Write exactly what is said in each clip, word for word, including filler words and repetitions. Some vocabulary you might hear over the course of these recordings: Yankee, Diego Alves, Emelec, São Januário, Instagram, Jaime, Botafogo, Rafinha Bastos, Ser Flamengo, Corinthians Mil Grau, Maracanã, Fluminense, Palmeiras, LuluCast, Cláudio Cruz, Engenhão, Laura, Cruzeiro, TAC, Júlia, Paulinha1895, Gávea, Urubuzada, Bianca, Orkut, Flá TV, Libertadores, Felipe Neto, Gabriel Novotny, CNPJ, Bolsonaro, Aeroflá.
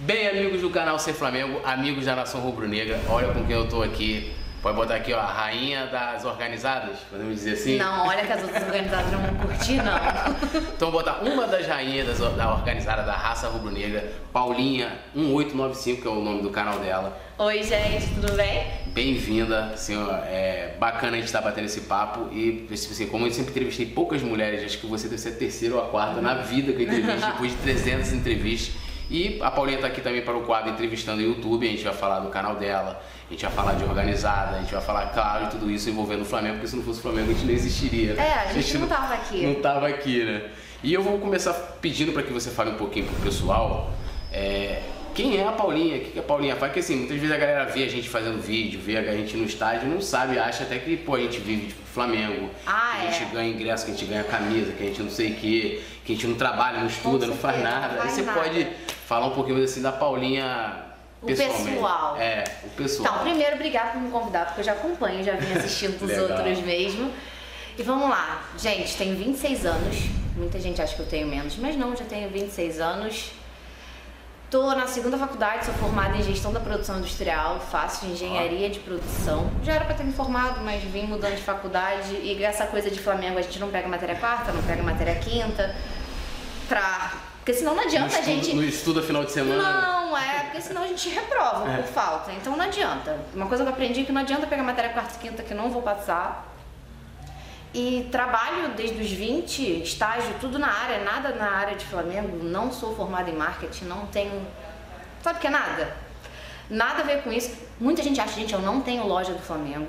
Bem, amigos do canal Ser Flamengo, amigos da Nação Rubro-Negra, olha com quem eu tô aqui. Pode botar aqui, ó, a rainha das organizadas, podemos dizer assim? Não, olha que as outras organizadas não vão curtir, não. Então vou botar uma das rainhas das, da organizada da raça rubro-negra, Paulinha um oito nove cinco, que é o nome do canal dela. Oi, gente, tudo bem? Bem-vinda, assim, ó, é bacana a gente estar batendo esse papo e, assim, como eu sempre entrevistei poucas mulheres, acho que você deve ser a terceira ou a quarta na vida que eu entrevistei, depois de trezentas entrevistas. E a Paulinha tá aqui também para o quadro Entrevistando o YouTube, a gente vai falar do canal dela, a gente vai falar de organizada, a gente vai falar, claro, de tudo isso envolvendo o Flamengo, porque se não fosse o Flamengo a gente não existiria. É, a gente, a gente não tava aqui. Não tava aqui, né? E eu vou começar pedindo para que você fale um pouquinho pro pessoal, é, quem é a Paulinha, o que a Paulinha faz, porque assim, muitas vezes a galera vê a gente fazendo vídeo, vê a gente no estádio, não sabe, acha até que, pô, a gente vive de Flamengo, ah, que a gente é. ganha ingresso, que a gente ganha camisa, que a gente não sei o que, que a gente não trabalha, não estuda, não faz nada. Aí você pode falar um pouquinho assim da Paulinha pessoalmente. O pessoal. É, o pessoal. Então, primeiro, obrigado por me convidar, porque eu já acompanho, já vim assistindo os outros mesmo. E vamos lá. Gente, tenho vinte e seis anos. Muita gente acha que eu tenho menos, mas não, já tenho vinte e seis anos. Tô na segunda faculdade, sou formada em gestão da produção industrial, faço engenharia de produção. Já era pra ter me formado, mas vim mudando de faculdade e essa coisa de Flamengo, a gente não pega matéria quarta, não pega matéria quinta, pra... porque senão não adianta não a gente... Estudo, não estuda final de semana? Não, é, porque senão a gente reprova é. por falta, então não adianta. Uma coisa que eu aprendi é que não adianta pegar matéria quarta e quinta que não vou passar. E trabalho desde os vinte, estágio, tudo na área, nada na área de Flamengo, não sou formada em marketing, não tenho, sabe o que é nada? Nada a ver com isso, muita gente acha, gente, eu não tenho loja do Flamengo.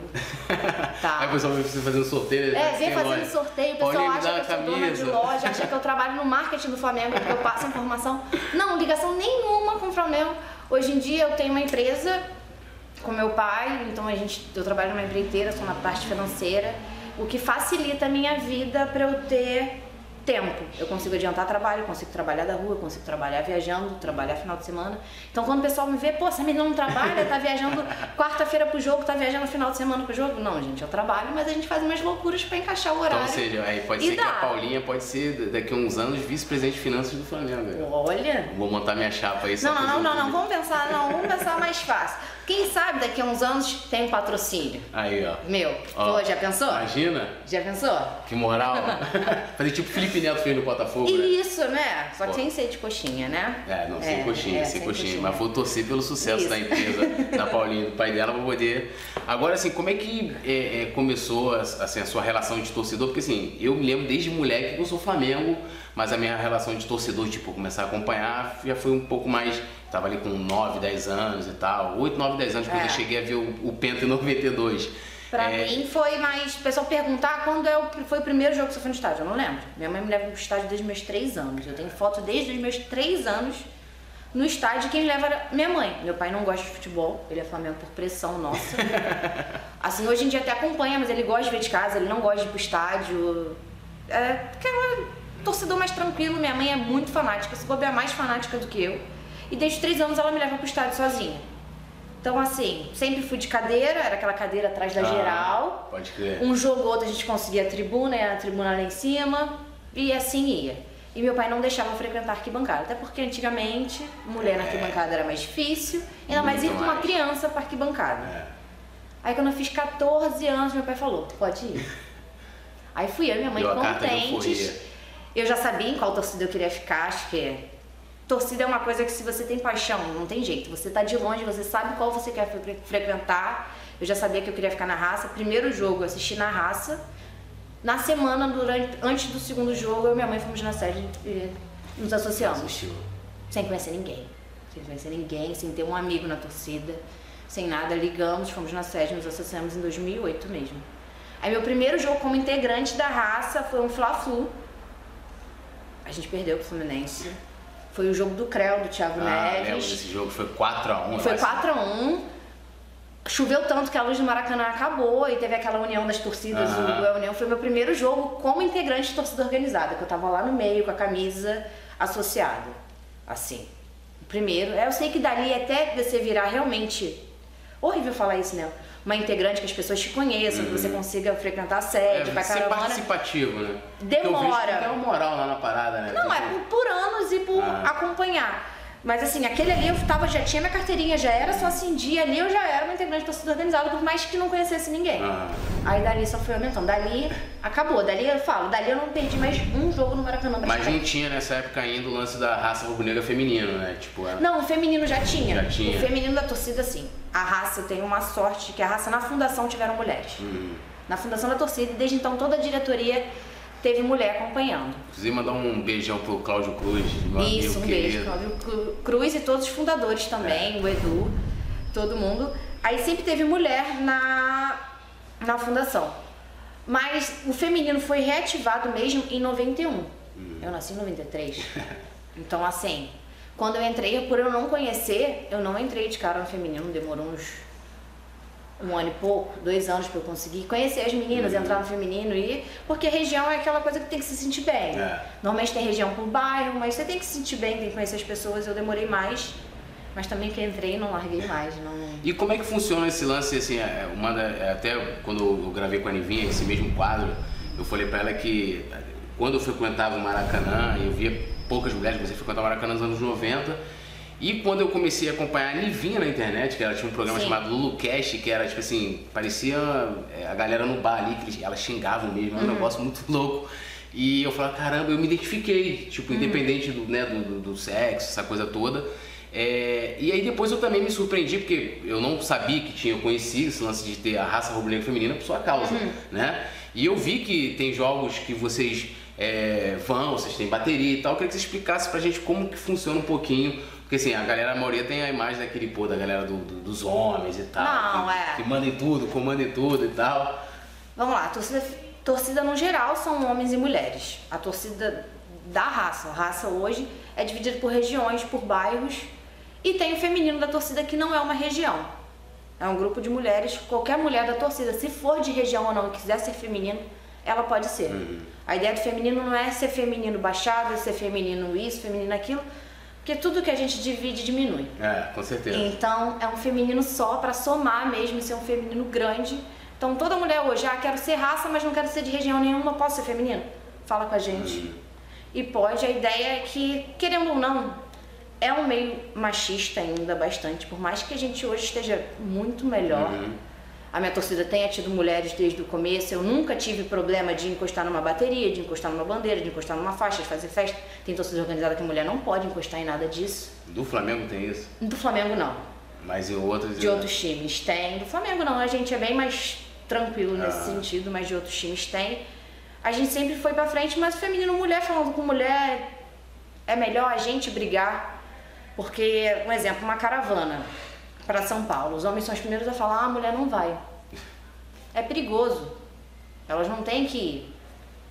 Tá. Aí o pessoal vem fazendo sorteio. É, vem fazendo loja. sorteio, o pessoal Olha, acha que eu sou dona de loja, acha que eu trabalho no marketing do Flamengo, porque eu passo informação. Não, ligação nenhuma com o Flamengo. Hoje em dia eu tenho uma empresa com meu pai, então a gente, eu trabalho numa empresa inteira, sou na parte financeira. O que facilita a minha vida para eu ter tempo. Eu consigo adiantar trabalho, eu consigo trabalhar da rua, eu consigo trabalhar viajando, trabalhar final de semana. Então quando o pessoal me vê, pô, essa menina não trabalha, tá viajando quarta-feira pro jogo, tá viajando final de semana pro jogo. Não, gente, eu trabalho, mas a gente faz umas loucuras para encaixar o horário. Então, ou seja, aí pode ser dá. que a Paulinha pode ser, daqui a uns anos, vice-presidente de finanças do Flamengo. Olha! Vou montar minha chapa aí. Só não, não, não, não, vamos pensar, não, vamos pensar mais fácil. Quem sabe daqui a uns anos tem um patrocínio. Aí, ó. Meu. Ó, já pensou? Imagina. Já pensou? Que moral. Fazer tipo o Felipe Neto fez no Botafogo, né? Isso, né? Só que Pô. sem ser de coxinha, né? É, não, sem é, coxinha, é, sem, sem coxinha. coxinha. Mas vou torcer pelo sucesso Isso. da empresa, da Paulinha, do pai dela, pra poder... Agora, assim, como é que é, é, começou assim, a sua relação de torcedor? Porque, assim, eu me lembro desde moleque que eu sou Flamengo, mas a minha relação de torcedor, tipo, começar a acompanhar, já foi um pouco mais... Tava ali com nove, dez anos e tal, oito, nove, dez anos, quando é. eu cheguei a ver o, o Penta em noventa e dois. Pra é... mim foi mais, o pessoal perguntar quando é o, foi o primeiro jogo que você foi no estádio, eu não lembro. Minha mãe me leva pro estádio desde os meus três anos, eu tenho foto desde os meus três anos no estádio, quem me leva era minha mãe. Meu pai não gosta de futebol, ele é Flamengo por pressão nossa. Assim, hoje em dia até acompanha, mas ele gosta de ver de casa, ele não gosta de ir pro estádio. É, porque ela é um torcedor mais tranquilo, minha mãe é muito fanática, se bobear mais fanática do que eu. E desde três anos ela me leva pro estádio sozinha. Então assim, sempre fui de cadeira, era aquela cadeira atrás da ah, geral. Pode crer. Um jogo ou outro a gente conseguia a tribuna, a tribuna lá em cima, e assim ia. E meu pai não deixava eu frequentar arquibancada, até porque antigamente mulher é. na arquibancada era mais difícil, ainda mais ir com uma criança pra arquibancada. É. Aí quando eu fiz quatorze anos, meu pai falou, pode ir. Aí fui eu e minha mãe Deu contentes. Eu já sabia em qual torcida eu queria ficar, acho que... Torcida é uma coisa que se você tem paixão, não tem jeito. Você tá de longe, você sabe qual você quer fre frequentar. Eu já sabia que eu queria ficar na raça. Primeiro jogo eu assisti na raça. Na semana, durante, antes do segundo jogo, eu e minha mãe fomos na sede e nos associamos. Sem conhecer ninguém. Sem conhecer ninguém, sem ter um amigo na torcida. Sem nada, ligamos, fomos na sede, nos associamos em dois mil e oito mesmo. Aí meu primeiro jogo como integrante da raça foi um Fla-Flu. A gente perdeu pro Fluminense. Foi o jogo do Creu, do Thiago ah, Neves. Lembro desse jogo, foi quatro a um. Foi quatro a um. Choveu tanto que a luz do Maracanã acabou e teve aquela união das torcidas, ah. o, a união. Foi meu primeiro jogo como integrante de torcida organizada, que eu tava lá no meio com a camisa associada. Assim, o primeiro. Eu sei que dali até você virar realmente... Horrível falar isso, né? Uma integrante que as pessoas te conheçam, uhum. que você consiga frequentar a sede, é, pra caramba. Ser participativo, né? Demora. Porque eu vejo que tem uma moral lá na parada, né? Não, é por anos e por ah. acompanhar. Mas assim, aquele ali eu tava, já tinha minha carteirinha, já era sócio em dia, ali eu já era uma integrante da torcida organizada, por mais que não conhecesse ninguém. Ah. Aí dali só foi aumentando, dali acabou, dali eu falo, dali eu não perdi mais um jogo no Maracanã. Mas não tinha nessa época ainda o lance da raça rubro-negra feminino, né? Tipo, é... Não, o feminino já tinha. Já tinha. O feminino da torcida, sim. A raça tem uma sorte, que a raça na fundação tiveram mulheres. Uhum. Na fundação da torcida, e desde então toda a diretoria teve mulher acompanhando. Inclusive mandar um beijão pro Cláudio Cruz. Isso, um querido. Beijo, Cláudio Cruz e todos os fundadores também, é. O Edu, todo mundo. Aí sempre teve mulher na, na fundação. Mas o feminino foi reativado mesmo em noventa e um. Hum. Eu nasci em noventa e três. Então assim, quando eu entrei, por eu não conhecer, eu não entrei de cara no feminino, demorou uns um ano e pouco, dois anos para eu conseguir conhecer as meninas, uhum. entrar no feminino e... Porque região é aquela coisa que tem que se sentir bem. É. Normalmente tem região por bairro, mas você tem que se sentir bem, tem que conhecer as pessoas. Eu demorei mais, mas também que entrei não larguei mais. Não... E como é que funciona esse lance, assim, uma da, até quando eu gravei com a Nivinha, esse mesmo quadro, eu falei para ela que quando eu frequentava o Maracanã, eu via poucas mulheres, comecei a frequentar o Maracanã nos anos noventa, e quando eu comecei a acompanhar a Nivinha na internet, que ela tinha um programa Sim. chamado LuluCast, que era tipo assim, parecia a galera no bar ali, que eles, elas xingavam mesmo, era uhum. um negócio muito louco. E eu falava, caramba, eu me identifiquei, tipo, uhum. independente do, né, do, do, do sexo, essa coisa toda. É, e aí depois eu também me surpreendi, porque eu não sabia que tinha, eu conheci esse lance de ter a raça rubro-negra feminina por sua causa, uhum. né? E eu vi que tem jogos que vocês é, vão, vocês têm bateria e tal, eu queria que você explicasse pra gente como que funciona um pouquinho. Porque assim, a galera, a maioria tem a imagem daquele pô, da galera do, do, dos homens e tal. Não, que, é. Que manda em tudo, comanda em tudo e tal. Vamos lá, a torcida, torcida no geral são homens e mulheres. A torcida da raça, a raça hoje é dividida por regiões, por bairros. E tem o feminino da torcida que não é uma região. É um grupo de mulheres, qualquer mulher da torcida, se for de região ou não e quiser ser feminino, ela pode ser. Uhum. A ideia do feminino não é ser feminino baixado, ser feminino isso, feminino aquilo. Porque tudo que a gente divide diminui. É, com certeza. Então é um feminino só para somar mesmo, ser um feminino grande. Então toda mulher hoje, ah, quero ser raça, mas não quero ser de região nenhuma, posso ser feminino? Fala com a gente. Uhum. E pode, a ideia é que, querendo ou não, é um meio machista ainda bastante, por mais que a gente hoje esteja muito melhor. Uhum. A minha torcida tenha tido mulheres desde o começo, eu nunca tive problema de encostar numa bateria, de encostar numa bandeira, de encostar numa faixa, de fazer festa. Tem torcida organizada que mulher não pode encostar em nada disso. Do Flamengo tem isso? Do Flamengo não. Mas em outros... De outros times tem. Do Flamengo não, a gente é bem mais tranquilo nesse ah. sentido, mas de outros times tem. A gente sempre foi pra frente, mas o feminino mulher falando com mulher, é melhor a gente brigar. Porque, um exemplo, uma caravana para São Paulo, os homens são os primeiros a falar, ah, a mulher não vai, é perigoso, elas não têm que ir.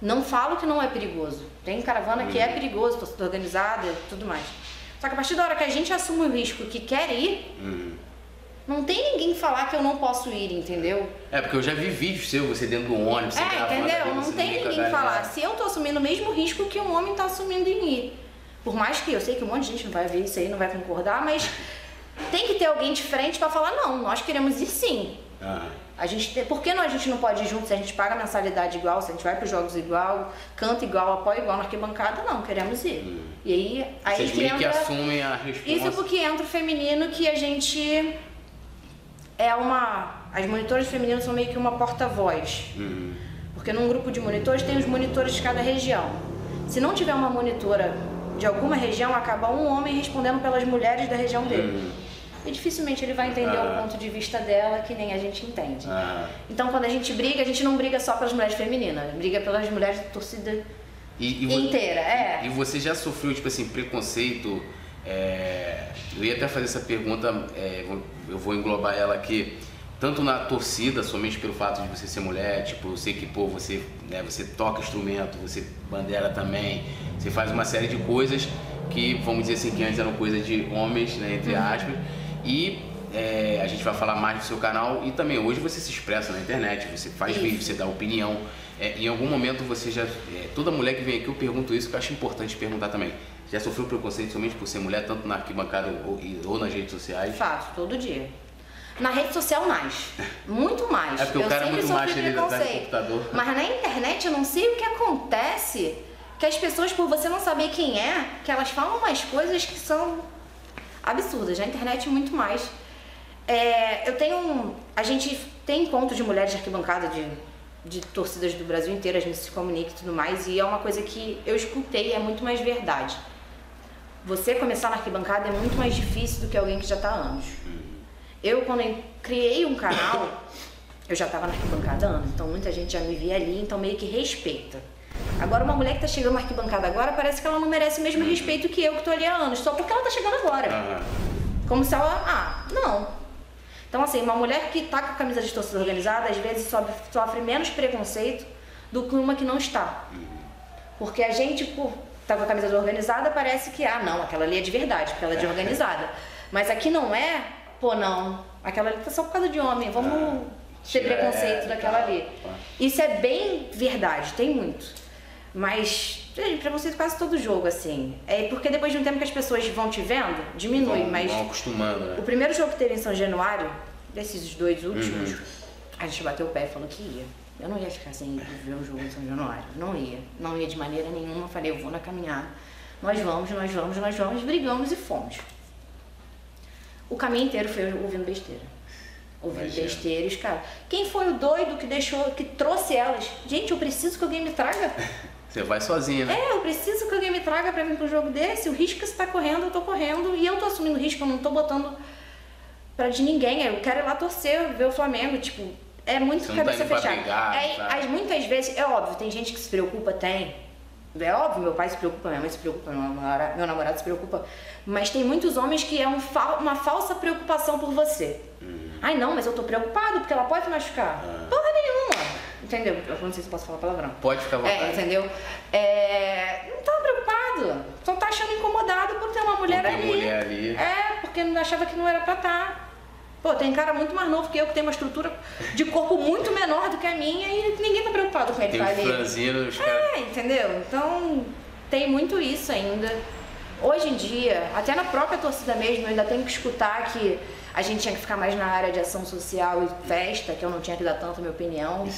Não falo que não é perigoso, tem caravana uhum. que é perigoso, torcida organizada e tudo mais, só que a partir da hora que a gente assume o risco que quer ir, uhum. não tem ninguém falar que eu não posso ir, entendeu? É, porque eu já vi vídeos seu, você dentro do ônibus, você é, gravando, entendeu? Não tem ninguém falar, se eu tô assumindo o mesmo risco que um homem tá assumindo em ir, por mais que eu sei que um monte de gente não vai ver isso aí, não vai concordar, mas tem que ter alguém de frente para falar, não, nós queremos ir sim. Ah. A gente, por que não, a gente não pode ir junto se a gente paga mensalidade igual, se a gente vai para os jogos igual, canta igual, apoia igual na arquibancada? Não, queremos ir. Hum. E aí, aí vocês que meio entra, que assumem a resposta. Isso é porque entra o feminino, que a gente é uma... As monitoras femininas são meio que uma porta-voz. Hum. Porque num grupo de monitores tem os monitores de cada região. Se não tiver uma monitora de alguma região, acaba um homem respondendo pelas mulheres da região dele. Hum. E dificilmente ele vai entender ah. o ponto de vista dela, que nem a gente entende. Ah. Então quando a gente briga, a gente não briga só pelas mulheres femininas, briga pelas mulheres da torcida e, e inteira. E, é. e você já sofreu, tipo assim, preconceito? É... Eu ia até fazer essa pergunta, é... eu vou englobar ela aqui, tanto na torcida, somente pelo fato de você ser mulher, tipo, eu sei que, pô, você, né, você toca instrumento, você bandeira também, você faz uma série de coisas que, vamos dizer assim, que antes eram coisas de homens, né, entre uhum. aspas. E é, a gente vai falar mais do seu canal e também hoje você se expressa na internet, você faz vídeo, você dá opinião. É, em algum momento você já... É, toda mulher que vem aqui eu pergunto isso, que eu acho importante perguntar também. Já sofreu preconceito somente por ser mulher, tanto na arquibancada ou, ou nas redes sociais? Faço, todo dia. Na rede social mais, muito mais. É porque eu o cara sempre é muito macho, ele tá no computador. Mas na internet eu não sei o que acontece, que as pessoas, por você não saber quem é, que elas falam umas coisas que são... absurdas, na internet muito mais. É, eu tenho, a gente tem encontro de mulheres de arquibancada, de, de torcidas do Brasil inteiro, a gente se comunica e tudo mais, e é uma coisa que eu escutei, é muito mais verdade. Você começar na arquibancada é muito mais difícil do que alguém que já está há anos. Eu, quando eu criei um canal, eu já estava na arquibancada há anos, então muita gente já me via ali, então meio que respeita. Agora, uma mulher que está chegando na arquibancada agora, parece que ela não merece o mesmo respeito que eu, que estou ali há anos, só porque ela está chegando agora. Como se ela... Ah, não. Então, assim, uma mulher que tá com a camisa de torcida organizada, às vezes sofre, sofre menos preconceito do que uma que não está. Porque a gente, por tá com a camisa organizada, parece que, ah, não, aquela ali é de verdade, porque ela é de organizada. Mas aqui não é, pô, não, aquela ali tá só por causa de homem, vamos ter preconceito daquela ali. Isso é bem verdade, tem muito. Mas, gente, preconceito quase todo jogo, assim. É porque depois de um tempo que as pessoas vão te vendo, diminui, vão, mas... Vão acostumando, né? O primeiro jogo que teve em São Januário, desses dois últimos, uhum. a gente bateu o pé e falou que ia. Eu não ia ficar sem ver um jogo em São Januário, não ia. Não ia de maneira nenhuma, falei, eu vou na caminhada. Nós vamos, nós vamos, nós vamos, brigamos e fomos. O caminho inteiro foi ouvindo besteira. Ouvindo Imagina. besteiras, cara. Quem foi o doido que deixou, que trouxe elas? Gente, eu preciso que alguém me traga. Você vai sozinha, né? É, eu preciso que alguém me traga pra mim pro jogo desse. O risco que você tá correndo, eu tô correndo. E eu tô assumindo risco, eu não tô botando pra de ninguém. Eu quero ir lá torcer, ver o Flamengo, tipo... É muito cabeça fechada. Brigar, é, tá. as, muitas vezes, é óbvio, tem gente que se preocupa, tem. É óbvio, meu pai se preocupa, minha mãe se preocupa, meu namorado, meu namorado se preocupa. Mas tem muitos homens que é um fa uma falsa preocupação por você. Hum. Ai, não, mas eu tô preocupado porque ela pode machucar. Ah. Porra nenhuma. Entendeu? Eu não sei se posso falar palavrão. Pode ficar à vontade. É, entendeu? É... Não tava preocupado. Só tá achando incomodado por ter uma mulher ali. mulher ali. É, porque achava que não era pra estar. Pô, tem cara muito mais novo que eu, que tem uma estrutura de corpo muito menor do que a minha e ninguém tá preocupado com ele tá ali. Tem franzino, os caras. É, entendeu? Então, tem muito isso ainda. Hoje em dia, até na própria torcida mesmo, eu ainda tenho que escutar que a gente tinha que ficar mais na área de ação social e festa, que eu não tinha que dar tanto a minha opinião.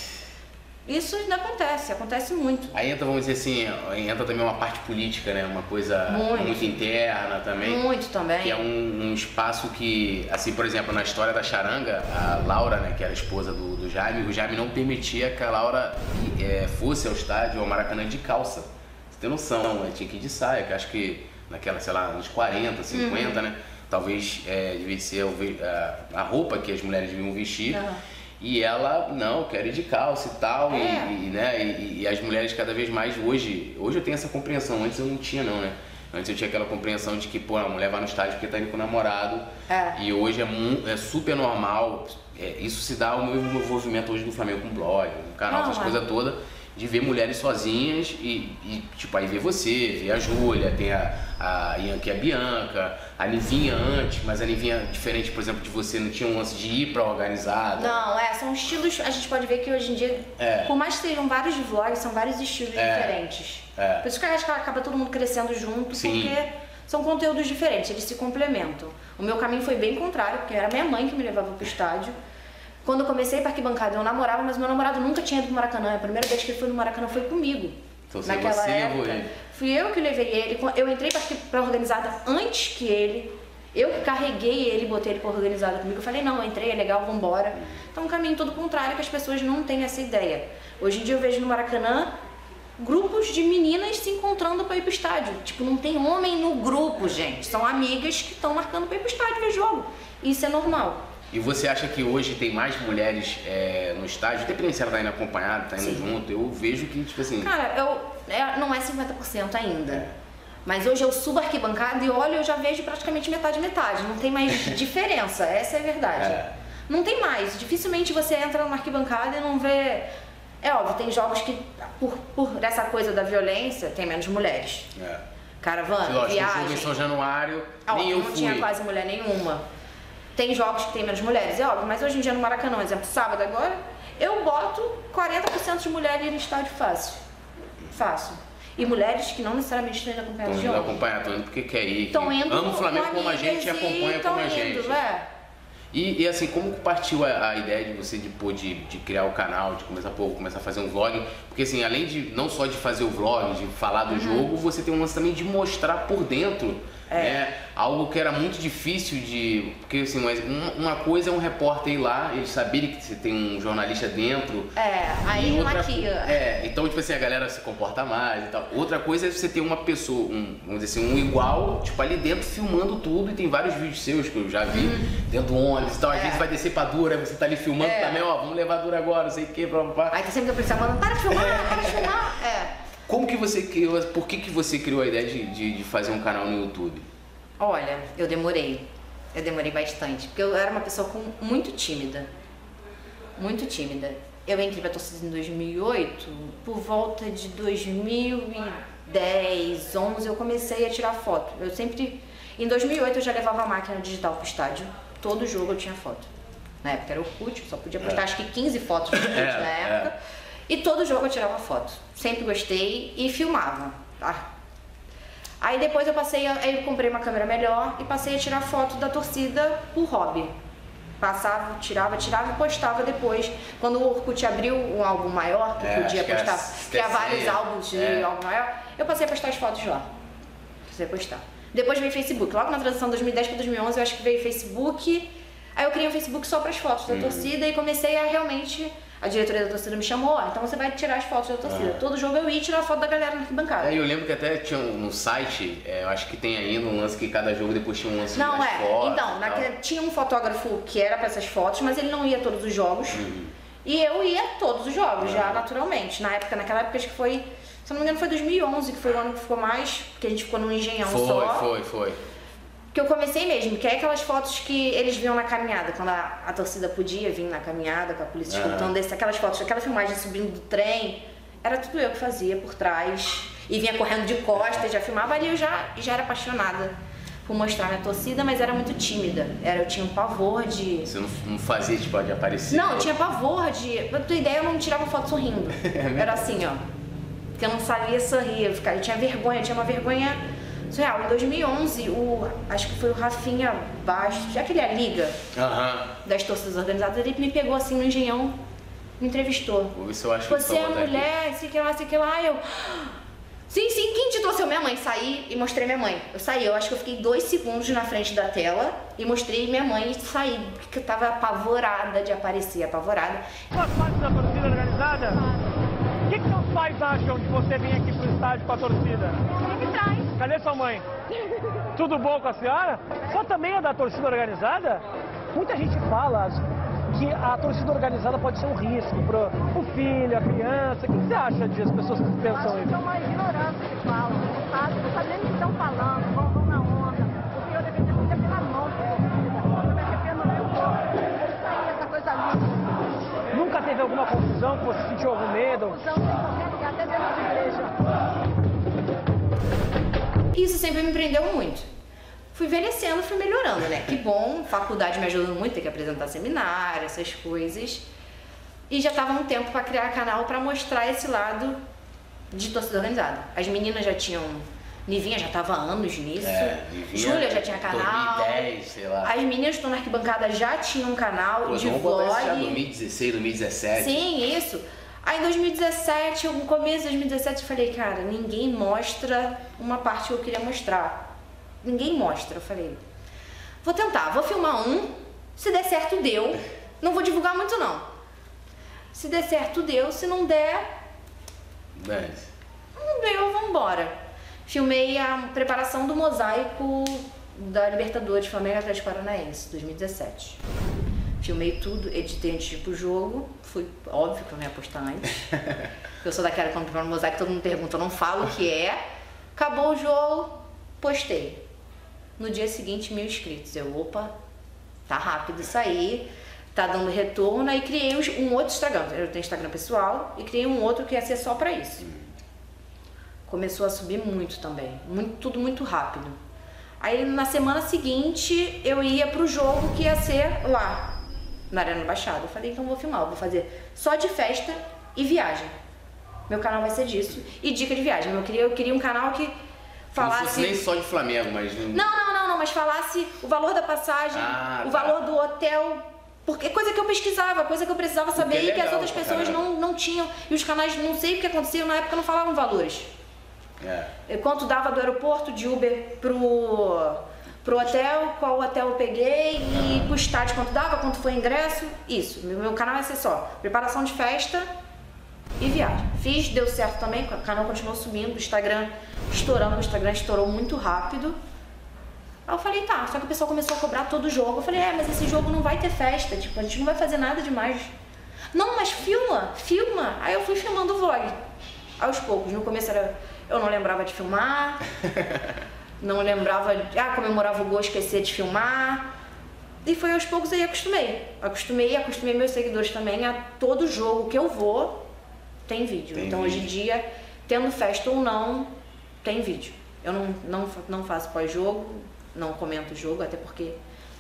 Isso ainda acontece, acontece muito. Aí entra, vamos dizer assim, entra também uma parte política, né? Uma coisa muito, muito interna também. Muito também. Que é um, um espaço que, assim, por exemplo, na história da Charanga, a Laura, né, que era esposa do, do Jaime, o Jaime não permitia que a Laura é, fosse ao estádio, ao Maracanã, de calça. Você tem noção, ela tinha que ir de saia, que acho que naquela, sei lá, nos quarenta, cinquenta, uhum. né? Talvez é, devia ser a, a roupa que as mulheres deviam vestir. Uhum. E ela, não, quer ir de calça e tal, é. e, e, né, e, e as mulheres cada vez mais, hoje, hoje eu tenho essa compreensão, antes eu não tinha não, né? Antes eu tinha aquela compreensão de que, pô, a mulher vai no estádio porque tá indo com o namorado, é. e hoje é, é super normal, é, isso se dá ao meu envolvimento hoje do Flamengo com blog, com canal, não, essas é. coisas todas, de ver mulheres sozinhas e, e, tipo, aí ver você, ver a Júlia, tem a, a Yankee e a Bianca, a Nivinha antes, mas a Nivinha, diferente, por exemplo, de você, não tinha um lance de ir pra organizada. Não, é, são estilos, a gente pode ver que hoje em dia, é. por mais que sejam vários vlogs, são vários estilos é. diferentes. É. Por isso que acho que acaba todo mundo crescendo junto, Sim. porque são conteúdos diferentes, eles se complementam. O meu caminho foi bem contrário, porque era minha mãe que me levava pro estádio. Quando eu comecei para arquibancada, eu namorava, mas meu namorado nunca tinha ido pro Maracanã. A primeira vez que ele foi no Maracanã foi comigo. Então, Naquela você época, ele. fui eu que levei ele. Eu entrei para organizada antes que ele. Eu que carreguei ele, botei ele para organizada comigo. Eu falei, não, eu entrei, é legal, vambora. Então, um caminho todo contrário, que as pessoas não têm essa ideia. Hoje em dia, eu vejo no Maracanã grupos de meninas se encontrando para ir pro estádio. Tipo, não tem homem no grupo, gente. São amigas que estão marcando para ir pro estádio ver jogo. Isso é normal. E você acha que hoje tem mais mulheres é, no estádio? Independente se ela tá indo acompanhada, tá indo Sim. junto, eu vejo que, tipo assim... Cara, eu, é, não é cinquenta por cento ainda. É. Mas hoje eu subo a arquibancada e olho, eu já vejo praticamente metade metade. Não tem mais diferença, essa é a verdade. É. Não tem mais. Dificilmente você entra numa arquibancada e não vê... É óbvio, tem jogos que, por, por essa coisa da violência, tem menos mulheres. É. Caravana, Lógico, viagem... Lógico, em São Januário, ó, nem eu fui. Não tinha quase mulher nenhuma. Tem jogos que tem menos mulheres, é óbvio, mas hoje em dia no Maracanã, exemplo, sábado agora, eu boto quarenta por cento de mulheres no estádio fácil. Fácil. E mulheres que não necessariamente estão indo acompanhadas de homens. Estão indo acompanhadas, porque quer ir. Estão indo Amo o Flamengo como a gente e acompanha como a gente. É. E, e assim, como partiu a, a ideia de você de, pô, de, de criar o canal, de começar, pô, começar a fazer um vlog? Porque assim, além de não só de fazer o vlog, de falar do uhum. jogo, você tem um lance também de mostrar por dentro É. Né? Algo que era muito difícil de... Porque assim, uma coisa é um repórter ir lá, eles saberem que tem um jornalista dentro. É, aí outra, latia. É, então tipo assim, a galera se comporta mais e tal. Outra coisa é você ter uma pessoa, um, vamos dizer assim, um igual, tipo ali dentro filmando tudo. E tem vários vídeos seus que eu já vi, hum. dentro do ônibus e tal. Às é. vezes vai descer pra Dura, você tá ali filmando é. também, ó, vamos levar Dura agora, não sei o que, blá, blá, blá. Aí tá sempre que eu pensava, para de filmar, para de filmar. É. Como que você criou, por que que você criou a ideia de, de, de fazer um canal no YouTube? Olha, eu demorei, eu demorei bastante, porque eu era uma pessoa com, muito tímida, muito tímida. Eu entrei pra Torcida em dois mil e oito, por volta de dois mil e dez, onze eu comecei a tirar foto. Eu sempre, em dois mil e oito eu já levava a máquina digital pro estádio, todo jogo eu tinha foto. Na época era o Orkut, só podia postar é. acho que quinze fotos no Orkut é, na época. É. E todo jogo eu tirava foto, sempre gostei e filmava, tá? Aí depois eu passei, a, aí eu comprei uma câmera melhor e passei a tirar foto da torcida por hobby. Passava, tirava, tirava e postava depois. Quando o Orkut abriu um álbum maior, que eu é, podia postar, que há vários álbuns de é. álbum maior, eu passei a postar as fotos lá, passei a postar. Depois veio Facebook, logo na transição dois mil e dez para dois mil e onze eu acho que veio Facebook, aí eu criei um Facebook só para as fotos da hum. torcida e comecei a realmente... A diretoria da torcida me chamou, ó, então você vai tirar as fotos da torcida. Ah. Todo jogo eu ia tirar a foto da galera na arquibancada. É, eu lembro que até tinha um, um site, é, eu acho que tem ainda um lance que cada jogo depois tinha um lance não, das é. fotos. Então, na, tinha um fotógrafo que era pra essas fotos, mas ele não ia a todos os jogos. Uhum. E eu ia a todos os jogos, ah. já naturalmente. Na época, naquela época, acho que foi, se não me engano, foi dois mil e onze, que foi o ano que ficou mais, porque a gente ficou num engenhão foi, só. Foi, foi, foi. Que eu comecei mesmo, que é aquelas fotos que eles viam na caminhada, quando a, a torcida podia vir na caminhada, com a polícia escutando, uhum. aquelas fotos, aquela filmagem subindo do trem, era tudo eu que fazia por trás, e vinha correndo de costas, já filmava ali, eu já, já era apaixonada por mostrar minha torcida, mas era muito tímida, era, eu tinha um pavor de... Você não, não fazia tipo de aparecer? Não, eu tinha pavor de... Pra tua ideia, eu não tirava foto sorrindo, era assim ó, porque eu não sabia sorrir, eu, eu tinha vergonha, eu tinha uma vergonha... Real, em dois mil e onze, o, acho que foi o Rafinha Bastos, já que ele é a liga uhum. das torcidas organizadas, ele me pegou assim no engenhão, me entrevistou. Isso eu acho Você que é mulher, sei que lá, sei que lá, eu... Sim, sim, quem te trouxe? Minha mãe, saí e mostrei minha mãe. Eu saí, eu acho que eu fiquei dois segundos na frente da tela e mostrei minha mãe e saí, porque eu tava apavorada de aparecer, apavorada. Faz parte da torcida organizada? O que que seus pais acham de você vir aqui pro estádio com a torcida? Ele me traz. Cadê sua mãe? Tudo bom com a senhora? Só também é da torcida organizada? Muita gente fala que a torcida organizada pode ser um risco para o filho, a criança. O que você acha disso? As pessoas pensam isso. Eu acho que são uma ignorância que falam. Não sabem, não sabem nem o que estão falando. Vão, vão na onda. O senhor deveria ter pela mão. O deveria ter no meu corpo. Isso aí, essa coisa linda. Nunca teve alguma confusão que você sentiu algum medo? Confusão tem qualquer lugar, até dentro de igreja. Isso sempre me prendeu muito. Fui envelhecendo, fui melhorando, né? Que bom, faculdade me ajudou muito, ter que apresentar seminário, essas coisas. E já tava um tempo para criar canal para mostrar esse lado de torcida organizada. As meninas já tinham... Nivinha já tava há anos nisso. É, Nivinha, Júlia já tinha canal. dois mil e dez, sei lá. As meninas que estão na arquibancada já tinham um canal Pô, de vlog. Já dois mil e dezesseis, dois mil e dezessete. Sim, isso. Aí em dois mil e dezessete, no começo de dois mil e dezessete, eu falei, cara, ninguém mostra uma parte que eu queria mostrar. Ninguém mostra, eu falei. Vou tentar, vou filmar um, se der certo, deu. Não vou divulgar muito, não. Se der certo, deu, se não der... Mas... Não deu, vambora. Filmei a preparação do mosaico da Libertadores Flamengo Atlético Paranaense, dois mil e dezessete. Filmei tudo, editei antes pro jogo. Foi óbvio que eu não ia postar antes. Eu sou daquela quando eu no mosaico, todo mundo pergunta, eu não falo o que é. Acabou o jogo, postei. No dia seguinte, mil inscritos. Eu, opa, tá rápido isso aí, tá dando retorno. Aí criei um outro Instagram. Eu tenho Instagram pessoal e criei um outro que ia ser só pra isso. Começou a subir muito também, muito, tudo muito rápido. Aí na semana seguinte, eu ia pro jogo que ia ser lá. Na Arena Baixada, eu falei, então vou filmar, eu vou fazer só de festa e viagem. Meu canal vai ser disso e dica de viagem. Eu queria, eu queria um canal que falasse... Não fosse nem só de Flamengo, mas... Não, não, não, não, mas falasse o valor da passagem, ah, o tá. valor do hotel, porque coisa que eu pesquisava, coisa que eu precisava saber é legal, e que as outras pessoas não, não tinham. E os canais, não sei o que aconteceu, na época não falavam valores. É. Quanto dava do aeroporto de Uber pro, pro hotel, qual hotel eu peguei e pro estádio quanto dava, quanto foi o ingresso, isso. Meu, meu canal vai ser só preparação de festa e viagem. Fiz, deu certo também, o canal continuou subindo, o Instagram estourando, o Instagram estourou muito rápido. Aí eu falei, tá, só que o pessoal começou a cobrar todo jogo. Eu falei, é, mas esse jogo não vai ter festa, tipo, a gente não vai fazer nada demais. Não, mas filma, filma. Aí eu fui filmando o vlog, aos poucos. No começo era, eu não lembrava de filmar, não lembrava, ah, comemorava o gol, esquecia de filmar. E foi aos poucos aí acostumei. Acostumei, acostumei meus seguidores também a todo jogo que eu vou, tem vídeo. Tem então vídeo. Hoje em dia, tendo festa ou não, tem vídeo. Eu não, não, não faço pós-jogo. Não comento o jogo, até porque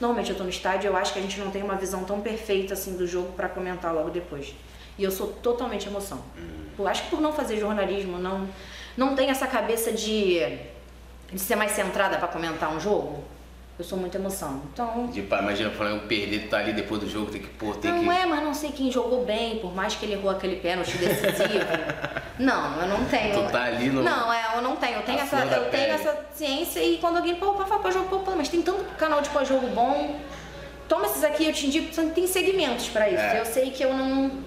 normalmente eu tô no estádio, eu acho que a gente não tem uma visão tão perfeita assim do jogo para comentar logo depois. E eu sou totalmente emoção. Eu acho que por não fazer jornalismo, não, não tenho essa cabeça de, de ser mais centrada para comentar um jogo. Eu sou muito emoção, então... De, pá, imagina, eu perder, tá ali depois do jogo, tem que... Pô, tem não que... é, mas não sei quem jogou bem, por mais que ele errou aquele pênalti decisivo. Não, eu não tenho. Tu tá ali no... Não, é, eu não tenho. Eu tenho, essa, eu tenho essa ciência e quando alguém... Pô, pô, pô, jogo, pô, pô, mas tem tanto canal de pós-jogo bom. Toma esses aqui, eu te indico, tem segmentos pra isso. É. Eu sei que eu não...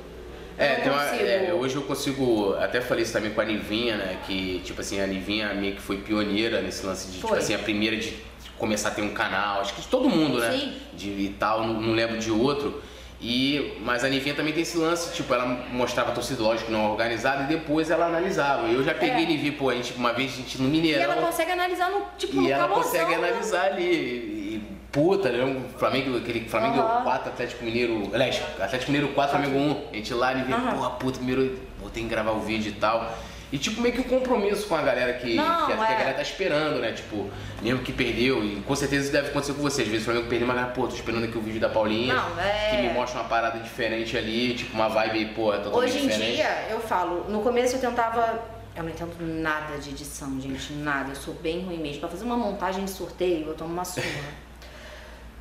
É, tem uma, é, hoje eu consigo, até falei isso também com a Nivinha, né, que tipo assim, a Nivinha meio que foi pioneira nesse lance de, foi. tipo assim, a primeira de começar a ter um canal, acho que de todo mundo, né, Sim. de e tal, não, não lembro de outro, e, mas a Nivinha também tem esse lance, tipo, ela mostrava a torcida, lógico, não organizada, e depois ela analisava, eu já peguei é. Nivinha, pô, a gente, uma vez a gente no Mineirão... E ela consegue analisar no, tipo, no E ela calorzão, consegue né? analisar ali, e, e, puta, né? Flamengo, aquele Flamengo uhum. quatro, Atlético Mineiro, aliás, Atlético Mineiro quatro, Flamengo um, a gente lá, ele vê, uhum. porra, puta, primeiro, vou ter que gravar o vídeo e tal. E tipo, meio que um compromisso com a galera que, não, que, é. que a galera tá esperando, né, tipo, mesmo que perdeu, e com certeza isso deve acontecer com vocês, às vezes o Flamengo perdeu, mas, pô, tô esperando aqui o vídeo da Paulinha, não, é... que me mostra uma parada diferente ali, tipo, uma vibe, pô, é totalmente diferente. Hoje em dia, eu falo, no começo eu tentava... Eu não entendo nada de edição, gente, nada, eu sou bem ruim mesmo, pra fazer uma montagem de sorteio, eu tomo uma surra.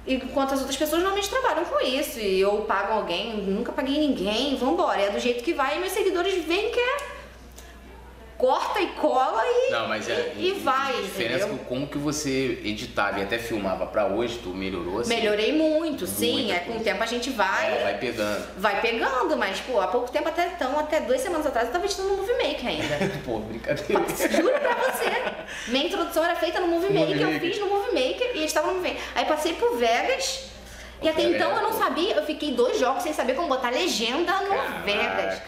Enquanto as outras pessoas normalmente trabalham com isso, e eu pago alguém, nunca paguei ninguém, vambora, é do jeito que vai, e meus seguidores veem que é... corta e cola e, não, mas é, e, e, e vai, a diferença entendeu? Como que você editava e até filmava pra hoje, tu melhorou assim? Melhorei muito, sim, é, com o tempo a gente vai... É, vai pegando. Vai pegando, mas, pô, há pouco tempo, até então, até duas semanas atrás, eu tava editando no Movie Maker ainda. Pô, brincadeira. Mas, juro pra você, minha introdução era feita no Movie Maker, eu fiz no Movie Maker e editava no Movie Maker. Aí passei pro Vegas... E o até Vegas, então eu não pô. sabia, eu fiquei dois jogos sem saber como botar legenda no Caraca. Vegas.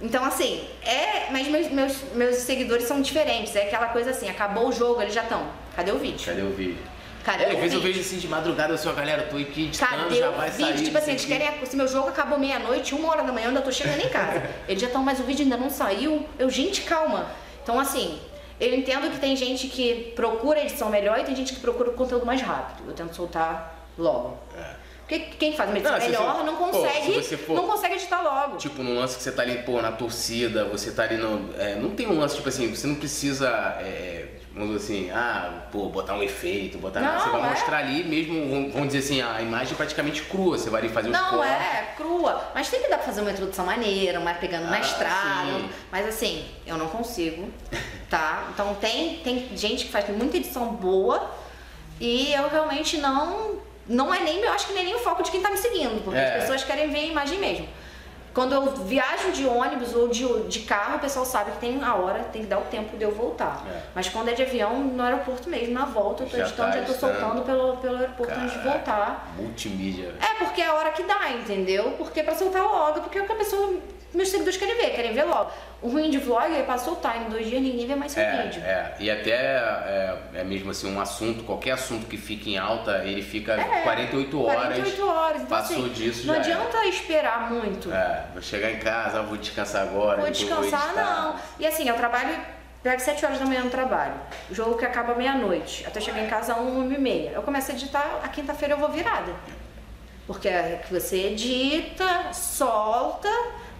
Então assim, é, mas meus, meus, meus seguidores são diferentes, é aquela coisa assim, acabou o jogo, eles já estão, cadê o vídeo? Cadê o vídeo? Cadê é, o às vezes vídeo? Eu vejo assim de madrugada, eu sou a galera, eu tô aqui editando, já vai vídeo? sair. Tipo assim, eles querem, se meu jogo acabou meia-noite, uma hora da manhã, eu ainda tô chegando em casa. Eles já estão, mas o vídeo ainda não saiu, eu, gente, calma. Então assim, eu entendo que tem gente que procura edição melhor e tem gente que procura o conteúdo mais rápido, eu tento soltar logo. É. Porque quem faz uma edição não, melhor você, não, consegue, pô, for, não consegue editar logo. Tipo, num lance que você tá ali, pô, na torcida, você tá ali no... É, não tem um lance, tipo assim, você não precisa, é, vamos dizer assim, ah, pô, botar um efeito, botar... Não, você vai é. mostrar ali mesmo, vamos dizer assim, a imagem praticamente crua, você vai ali fazer os cortes. Não, é, crua. Mas tem que dar pra fazer uma introdução maneira, uma pegando ah, mestrado. Mas assim, eu não consigo, tá? Então tem, tem gente que faz muita edição boa e eu realmente não... Não é nem, eu acho que nem, nem o foco de quem tá me seguindo, porque é. as pessoas querem ver a imagem mesmo. Quando eu viajo de ônibus ou de, de carro, o pessoal sabe que tem a hora, tem que dar o tempo de eu voltar. É. Mas quando é de avião, no aeroporto mesmo, na volta, eu tô já editando, tá já tô estando. soltando pelo, pelo aeroporto Caraca, antes de voltar. Multimídia. É, porque é a hora que dá, entendeu? Porque é pra soltar logo, porque é o que a pessoa, meus seguidores querem ver, querem ver logo. O ruim de vlog é passou o time, dois dias ninguém vê mais seu é, vídeo. É, e até é, é mesmo assim, um assunto, qualquer assunto que fique em alta, ele fica é, quarenta e oito horas, quarenta e oito horas. Então, passou assim, disso não já adianta é. esperar muito. É, vou chegar em casa, vou descansar agora. Vou descansar, vou não. E assim, eu trabalho, pego sete horas da manhã no trabalho, o jogo que acaba meia-noite, até chegar em casa uma e meia. Eu começo a editar, a quinta-feira eu vou virada. Porque você edita, solta,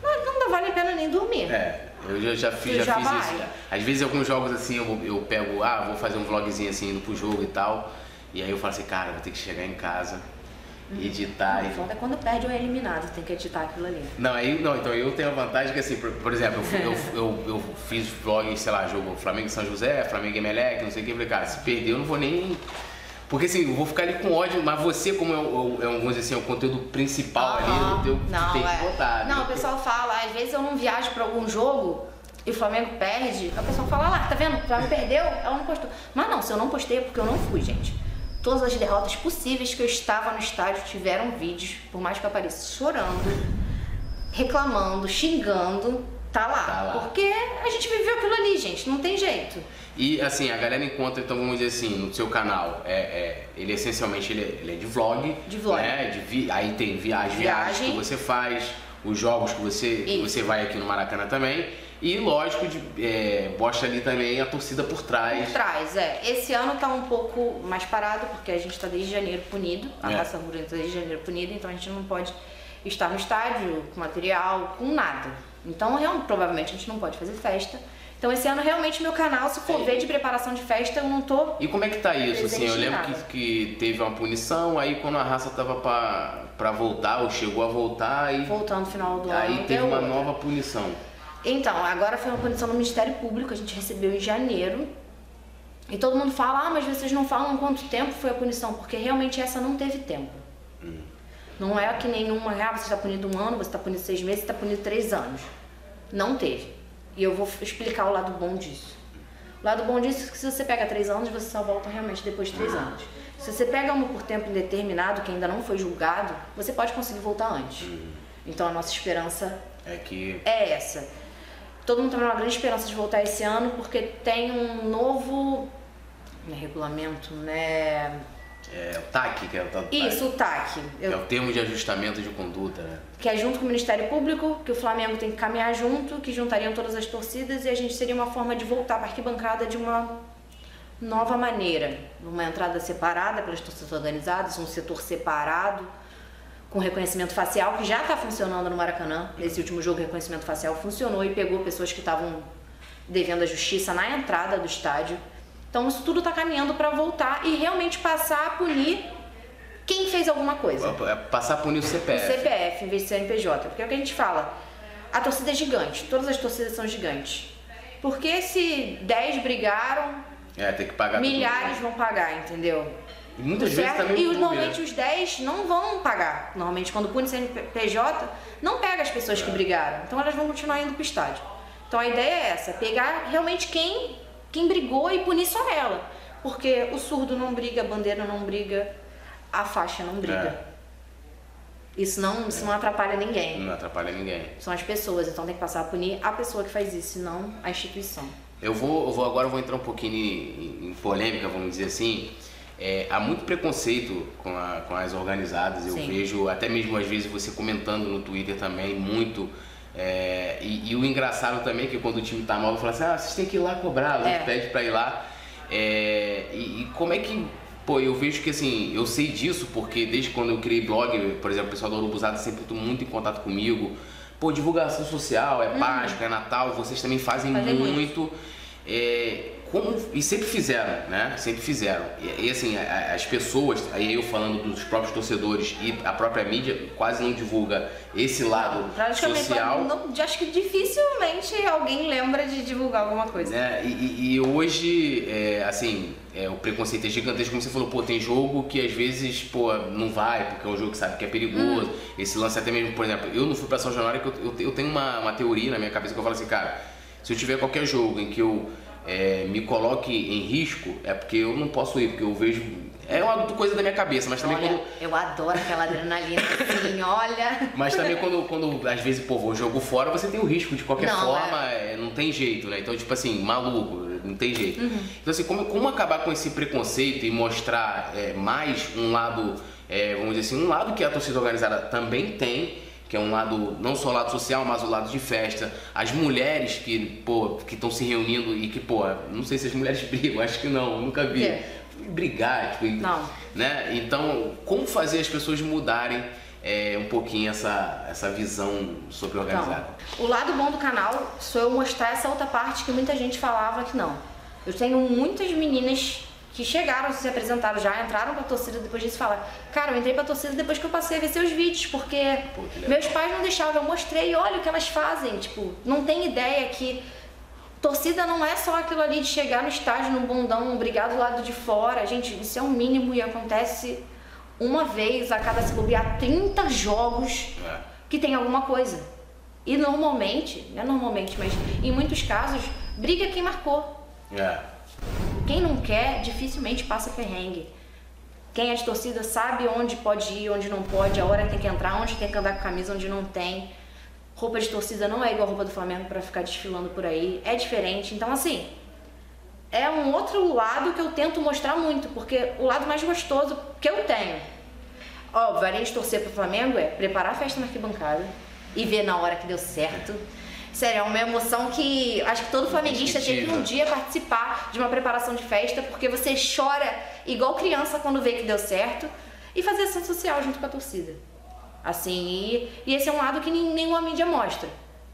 não, não vale a pena nem dormir. É. Eu já, já fiz, já já fiz isso. Às vezes alguns jogos assim, eu, eu pego, ah, vou fazer um vlogzinho assim, indo pro jogo e tal. E aí eu falo assim, cara, vou ter que chegar em casa. Uhum. Editar. Não, e... foda é quando perde ou é eliminado, tem que editar aquilo ali. Não, aí, não, então eu tenho a vantagem que assim, por, por exemplo, eu, eu, eu, eu fiz vlogs, sei lá, jogo Flamengo São José, Flamengo Emelec, não sei o que, eu falei, cara, se perder eu não vou nem... Porque assim, eu vou ficar ali com ódio, mas você, como é, é, é, vamos dizer assim, é o conteúdo principal uhum. ali, teu, não, tem é. que botar. Não, né? O pessoal fala, às vezes eu não viajo pra algum jogo e o Flamengo perde, a pessoa fala, lá, tá vendo, o Flamengo perdeu, ela não postou. Mas não, se eu não postei é porque eu não fui, gente. Todas as derrotas possíveis que eu estava no estádio tiveram vídeos, por mais que eu apareça chorando, reclamando, xingando, tá lá. Tá lá. Porque a gente viveu aquilo ali, gente, não tem jeito. E assim, a galera encontra, então vamos dizer assim, no seu canal, é, é, ele essencialmente ele é, ele é de vlog, de vlog. Né? De vi... aí tem viagem, viagem que você faz, os jogos que você, que você vai aqui no Maracanã também. E lógico, de, é, mostra ali também a torcida por trás. Por trás, é. Esse ano tá um pouco mais parado, porque a gente tá desde janeiro punido. A é. Raça Rubro-Negra tá desde janeiro punida, então a gente não pode estar no estádio, com material, com nada. Então, realmente, provavelmente a gente não pode fazer festa. Então esse ano realmente meu canal, se for é. ver de preparação de festa, eu não tô... E como é que tá isso? Assim, eu lembro que, que teve uma punição, aí quando a raça tava pra, pra voltar, ou chegou a voltar e... Voltando no final do ano. Aí teve uma outra. nova punição. Então, agora foi uma punição do Ministério Público, a gente recebeu em janeiro. E todo mundo fala, ah, mas vocês não falam quanto tempo foi a punição, porque realmente essa não teve tempo. Hum. Não é que nenhuma, ah, você está punido um ano, você está punido seis meses, você está punido três anos. Não teve. E eu vou explicar o lado bom disso. O lado bom disso é que se você pega três anos, você só volta realmente depois de três anos. Se você pega uma por tempo indeterminado, que ainda não foi julgado, você pode conseguir voltar antes. Hum. Então a nossa esperança é, que... é essa. Todo mundo tem uma grande esperança de voltar esse ano, porque tem um novo né, regulamento, né? É o T A C, que é o tal do T A C. Isso, o T A C. Eu... É o termo de ajustamento de conduta, né? Que é junto com o Ministério Público, que o Flamengo tem que caminhar junto, que juntariam todas as torcidas e a gente seria uma forma de voltar para a arquibancada de uma nova maneira. Uma entrada separada pelas torcidas organizadas, um setor separado, com reconhecimento facial, que já está funcionando no Maracanã. Nesse último jogo, reconhecimento facial funcionou e pegou pessoas que estavam devendo à justiça na entrada do estádio. Então isso tudo tá caminhando para voltar e realmente passar a punir quem fez alguma coisa. Passar a punir o C P F. O C P F, em vez de C N P J. Porque é o que a gente fala, a torcida é gigante, todas as torcidas são gigantes. Porque se dez brigaram, é, tem que pagar milhares tudo, né? vão pagar, entendeu? E muitas vezes também... E normalmente os dez não vão pagar. Normalmente quando pune C N P J, não pega as pessoas é. que brigaram. Então elas vão continuar indo pro estádio. Então a ideia é essa, pegar realmente quem... quem brigou e punir só ela, porque o surdo não briga, a bandeira não briga, a faixa não briga. É. Isso, não, isso é. não atrapalha ninguém. Não atrapalha ninguém. São as pessoas, então tem que passar a punir a pessoa que faz isso, não a instituição. Eu vou, eu vou agora eu vou entrar um pouquinho em, em polêmica, vamos dizer assim. É, há muito preconceito com, a, com as organizadas, eu Sim. vejo, até mesmo às vezes você comentando no Twitter também, muito. É, e, e o engraçado também é que quando o time tá mal, eu falo assim, ah, vocês têm que ir lá cobrar, é. pede pra ir lá. É, e, e como é que, pô, eu vejo que assim, eu sei disso porque desde quando eu criei blog, por exemplo, o pessoal da Urubuzada sempre tá muito em contato comigo. Pô, divulgação social, é hum. Páscoa, é Natal, vocês também fazem Fazer muito. muito. É, como, e sempre fizeram, né? Sempre fizeram. E, e assim, a, as pessoas, aí eu falando dos próprios torcedores e a própria mídia quase não divulga esse lado social. Não, acho que dificilmente alguém lembra de divulgar alguma coisa. Né? E, e, e hoje, é, assim, é, o preconceito é gigantesco. Como você falou, pô, tem jogo que às vezes, pô, não vai, porque é um jogo que sabe que é perigoso. Hum. Esse lance até mesmo, por exemplo, eu não fui pra São Januário, que eu, eu, eu tenho uma, uma teoria na minha cabeça que eu falo assim, cara, se eu tiver qualquer jogo em que eu... É, me coloque em risco, é porque eu não posso ir, porque eu vejo... É uma coisa da minha cabeça, mas também olha, quando... eu adoro aquela adrenalina assim, olha... Mas também quando, quando às vezes, pô, eu jogo fora, você tem o risco de qualquer não, forma, é... não tem jeito, né? Então, tipo assim, maluco, não tem jeito. Uhum. Então, assim, como, como acabar com esse preconceito e mostrar é, mais um lado, é, vamos dizer assim, um lado que a torcida organizada também tem, que é um lado, não só o lado social, mas o lado de festa. As mulheres que, pô, que estão se reunindo e que, pô, não sei se as mulheres brigam, acho que não, nunca vi. É. Brigar, tipo, não. Né? Então, como fazer as pessoas mudarem é, um pouquinho essa, essa visão sobre organizada? Então, o lado bom do canal sou eu mostrar essa outra parte que muita gente falava que não. Eu tenho muitas meninas que chegaram, se apresentaram já, entraram pra torcida, depois disso falaram, cara, eu entrei pra torcida depois que eu passei a ver seus vídeos, porque Pô, meus pais não deixavam, eu mostrei, olha o que elas fazem, tipo, não tem ideia que torcida não é só aquilo ali de chegar no estádio, no bundão, obrigado do lado de fora, gente, isso é o mínimo e acontece uma vez a cada se bobear trinta jogos é. que tem alguma coisa. E normalmente, não é normalmente, mas em muitos casos, briga quem marcou. É. Quem não quer, dificilmente passa perrengue. Quem é de torcida sabe onde pode ir, onde não pode, a hora que tem que entrar, onde tem que andar com camisa, onde não tem. Roupa de torcida não é igual a roupa do Flamengo para ficar desfilando por aí, é diferente. Então assim, é um outro lado que eu tento mostrar muito, porque o lado mais gostoso que eu tenho, óbvio, além de torcer pro Flamengo, é preparar a festa na arquibancada e ver na hora que deu certo. Sério, é uma emoção que acho que todo flamenguista tem que um dia participar de uma preparação de festa, porque você chora igual criança quando vê que deu certo, e fazer ação social junto com a torcida. Assim, e, e esse é um lado que nenhuma mídia mostra.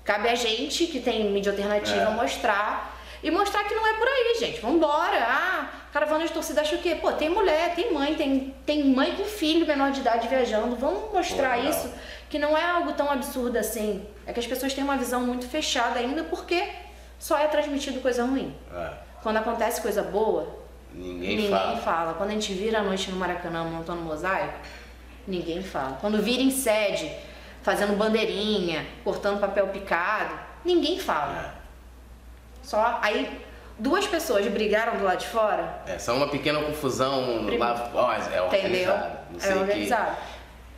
Cabe a gente, que tem mídia alternativa, é. mostrar. E mostrar que não é por aí, gente. Vambora. Ah, caravana de torcida acha o quê? Pô, tem mulher, tem mãe, tem, tem mãe com filho menor de idade viajando. Vamos mostrar Pô, isso, que não é algo tão absurdo assim. É que as pessoas têm uma visão muito fechada ainda, porque só é transmitido coisa ruim. É. Quando acontece coisa boa, ninguém, ninguém fala. fala. Quando a gente vira a noite no Maracanã montando mosaico, ninguém fala. Quando vira em sede, fazendo bandeirinha, cortando papel picado, ninguém fala. É. Só aí duas pessoas brigaram do lado de fora. É, só uma pequena confusão Prim... lá. Oh, é organizado. Entendeu? Não sei é organizado.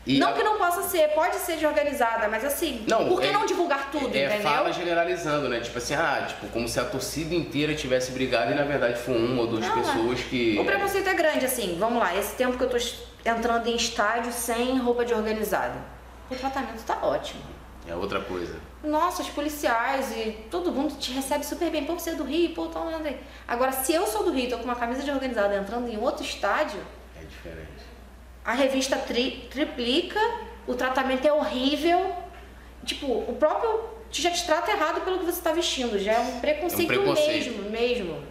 Que... Não a... que não possa ser, pode ser de organizada, mas assim, não, por que é, não divulgar tudo, é, entendeu? Fala generalizando, né? Tipo assim, ah, tipo, como se a torcida inteira tivesse brigado e na verdade foi uma ou duas não, pessoas que... O preconceito é grande, assim, vamos lá, esse tempo que eu tô entrando em estádio sem roupa de organizada. O tratamento tá ótimo. É outra coisa. Nossa, os policiais e todo mundo te recebe super bem. Pô, você é do Rio, pô, tá andando aí. Agora, se eu sou do Rio e tô com uma camisa de organizada entrando em outro estádio... É diferente. A revista tri, triplica, o tratamento é horrível. Tipo, o próprio já te trata errado pelo que você tá vestindo. Já é um preconceito, é um preconceito. mesmo, mesmo.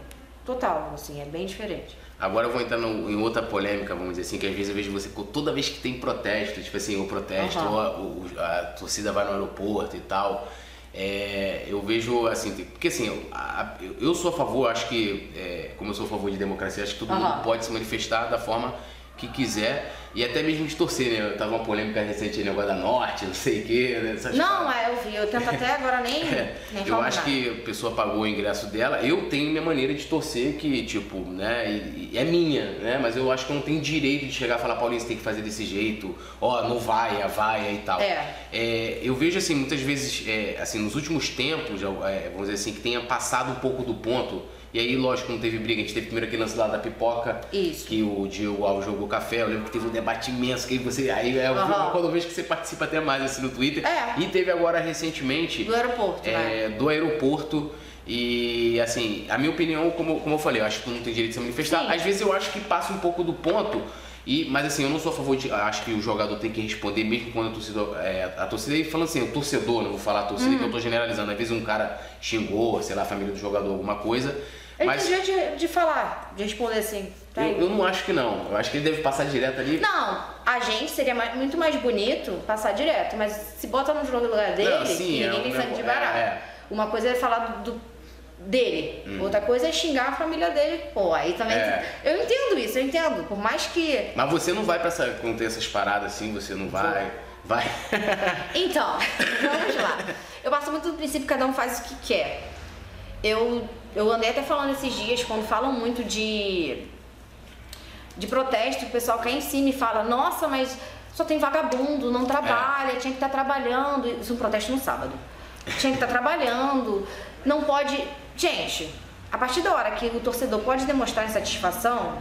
Total, assim, é bem diferente. Agora eu vou entrar no, em outra polêmica, vamos dizer assim, que às vezes eu vejo você, toda vez que tem protesto, tipo assim, o protesto, uhum. ou a, o, a torcida vai no aeroporto e tal, é, eu vejo assim, porque assim, eu, a, eu sou a favor, acho que, é, como eu sou a favor de democracia, acho que todo uhum. mundo pode se manifestar da forma que quiser, e até mesmo de torcer, né? Eu tava uma polêmica recente, negócio da Norte, não sei o que, né? Essas não, é, eu vi, eu tento até agora nem, é, nem eu acho nada. Que a pessoa pagou o ingresso dela, eu tenho minha maneira de torcer que, tipo, né, e, e é minha, né? Mas eu acho que eu não tenho direito de chegar e falar, Paulinho, você tem que fazer desse jeito, ó, oh, não vai, a vaia e tal. É. É, eu vejo, assim, muitas vezes, é, assim, nos últimos tempos, é, vamos dizer assim, que tenha passado um pouco do ponto. E aí, lógico, não teve briga, a gente teve primeiro aquele lance lá da pipoca, Isso. que o Diego Alves jogou café, eu lembro que teve um debate imenso, que você, aí é uhum. quando eu vejo que você participa até mais assim no Twitter, é. e teve agora recentemente... Do aeroporto, é, né? Do aeroporto, e assim, a minha opinião, como, como eu falei, eu acho que não tem direito de se manifestar, Sim. às vezes eu acho que passa um pouco do ponto, e, mas assim, eu não sou a favor de, acho que o jogador tem que responder, mesmo quando a torcida, é, a torcida e falando assim, o torcedor, não vou falar a torcida, uhum. que eu tô generalizando, às vezes um cara xingou, sei lá, a família do jogador, alguma coisa... Ele mas... tem jeito de, de falar, de responder assim. Tá eu, eu não acho que não. Eu acho que ele deve passar direto ali. Não, a gente seria mais, muito mais bonito passar direto, mas se bota no jogo do lugar dele, não, sim, ninguém é um, sabe é, de barato. É, é. Uma coisa é falar do, do, dele, hum. outra coisa é xingar a família dele. Pô, aí também. É. Eu entendo isso, eu entendo. Por mais que. Mas você não vai pra essa, quando tem essas paradas assim, você não vai. Vai. Então, vamos lá. Eu passo muito do princípio que cada um faz o que quer. Eu. Eu andei até falando esses dias, quando falam muito de, de protesto, o pessoal cai em cima e fala, nossa, mas só tem vagabundo, não trabalha, é. tinha que estar trabalhando. Isso é um protesto no sábado. Tinha que estar trabalhando, não pode... Gente, a partir da hora que o torcedor pode demonstrar insatisfação,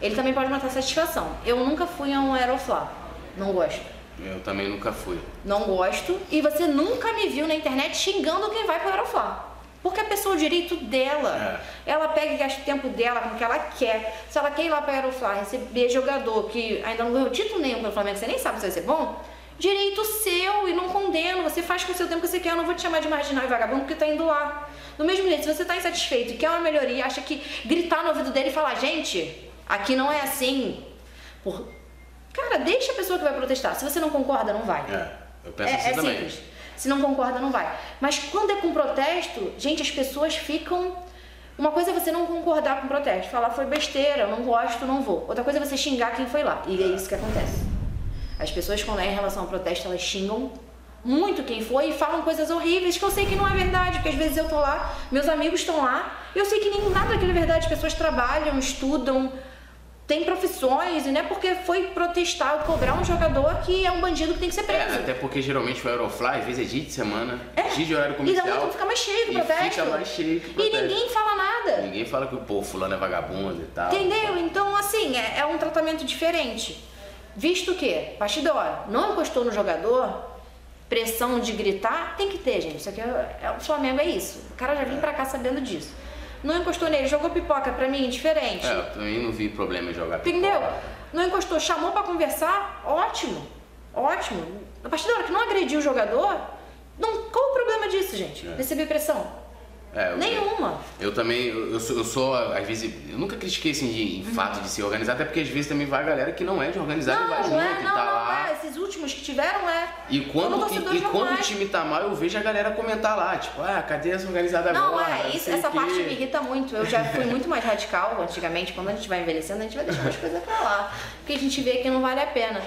ele também pode matar satisfação. Eu nunca fui a um Aeroflá, não gosto. Eu também nunca fui. Não gosto, e você nunca me viu na internet xingando quem vai para o Aeroflá. Porque a pessoa, o direito dela, é. ela pega e gasta o tempo dela com o que ela quer. Se ela quer ir lá para o Aeroflá, receber jogador que ainda não ganhou título nenhum pelo Flamengo, você nem sabe se vai ser bom, Direito seu, e não condeno, você faz com o seu tempo que você quer, eu não vou te chamar de marginal e vagabundo porque tá indo lá. No mesmo jeito, se você tá insatisfeito e quer uma melhoria, acha que gritar no ouvido dele e falar, gente, aqui não é assim. Por... Cara, deixa a pessoa que vai protestar, se você não concorda, não vai. É, eu penso é, assim é também. Simples. Se não concorda, não vai. Mas quando é com protesto, gente, as pessoas ficam... Uma coisa é você não concordar com o protesto, falar foi besteira, eu não gosto, não vou. Outra coisa é você xingar quem foi lá, e é isso que acontece. As pessoas, quando é em relação ao protesto, elas xingam muito quem foi e falam coisas horríveis que eu sei que não é verdade, porque às vezes eu tô lá, meus amigos estão lá, e eu sei que nem nada daquilo é verdade, as pessoas trabalham, estudam, têm profissões, e não é porque foi protestar ou cobrar um jogador que é um bandido que tem que ser preso. É, até porque geralmente foi Aerofly, às vezes é dia de semana, é. dia de horário comercial. E então fica mais cheio do protesto. Fica mais cheio do protesto. E ninguém fala nada. Ninguém fala que o povo fulano é vagabundo e tal. Entendeu? Então, assim, é, é um tratamento diferente. Visto que, partidora, não encostou no jogador, pressão de gritar, tem que ter, gente. Isso aqui é, é, o Flamengo é isso. O cara já vem pra cá sabendo disso. Não encostou nele, jogou pipoca, pra mim, indiferente. É, eu também não vi problema em jogar pipoca. Entendeu? Não encostou, chamou pra conversar, ótimo. Ótimo. A partir da hora que não agrediu o jogador, não, qual o problema disso, gente? É. Receber pressão. É, eu, Nenhuma. Eu, eu também, eu sou, eu sou, às vezes, eu nunca critiquei assim de uhum. fato de ser organizado, até porque às vezes também vai a galera que não é de organizado não, e vai junto é, não, e tá não, lá. É. Esses últimos que tiveram é. E quando, e, e quando o time tá mal, eu vejo a galera comentar lá, tipo, ah, cadê essa organizada não, agora? Não, é, isso, essa que... parte me irrita muito. Eu já fui muito mais radical antigamente, quando a gente vai envelhecendo, a gente vai deixando as coisas pra lá. Porque a gente vê que não vale a pena.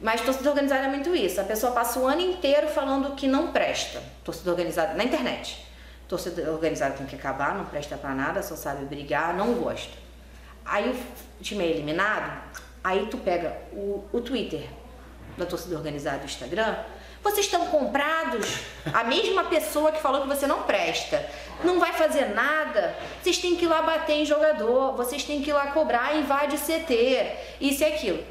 Mas torcida organizada é muito isso. A pessoa passa o ano inteiro falando que não presta. Torcida organizada na internet. Torcida organizada tem que acabar, não presta pra nada, só sabe brigar, não gosta. Aí o time é eliminado, aí tu pega o, o Twitter da torcida organizada e o Instagram, vocês estão comprados, a mesma pessoa que falou que você não presta, não vai fazer nada, vocês têm que ir lá bater em jogador, vocês têm que ir lá cobrar, invade C T, isso e aquilo.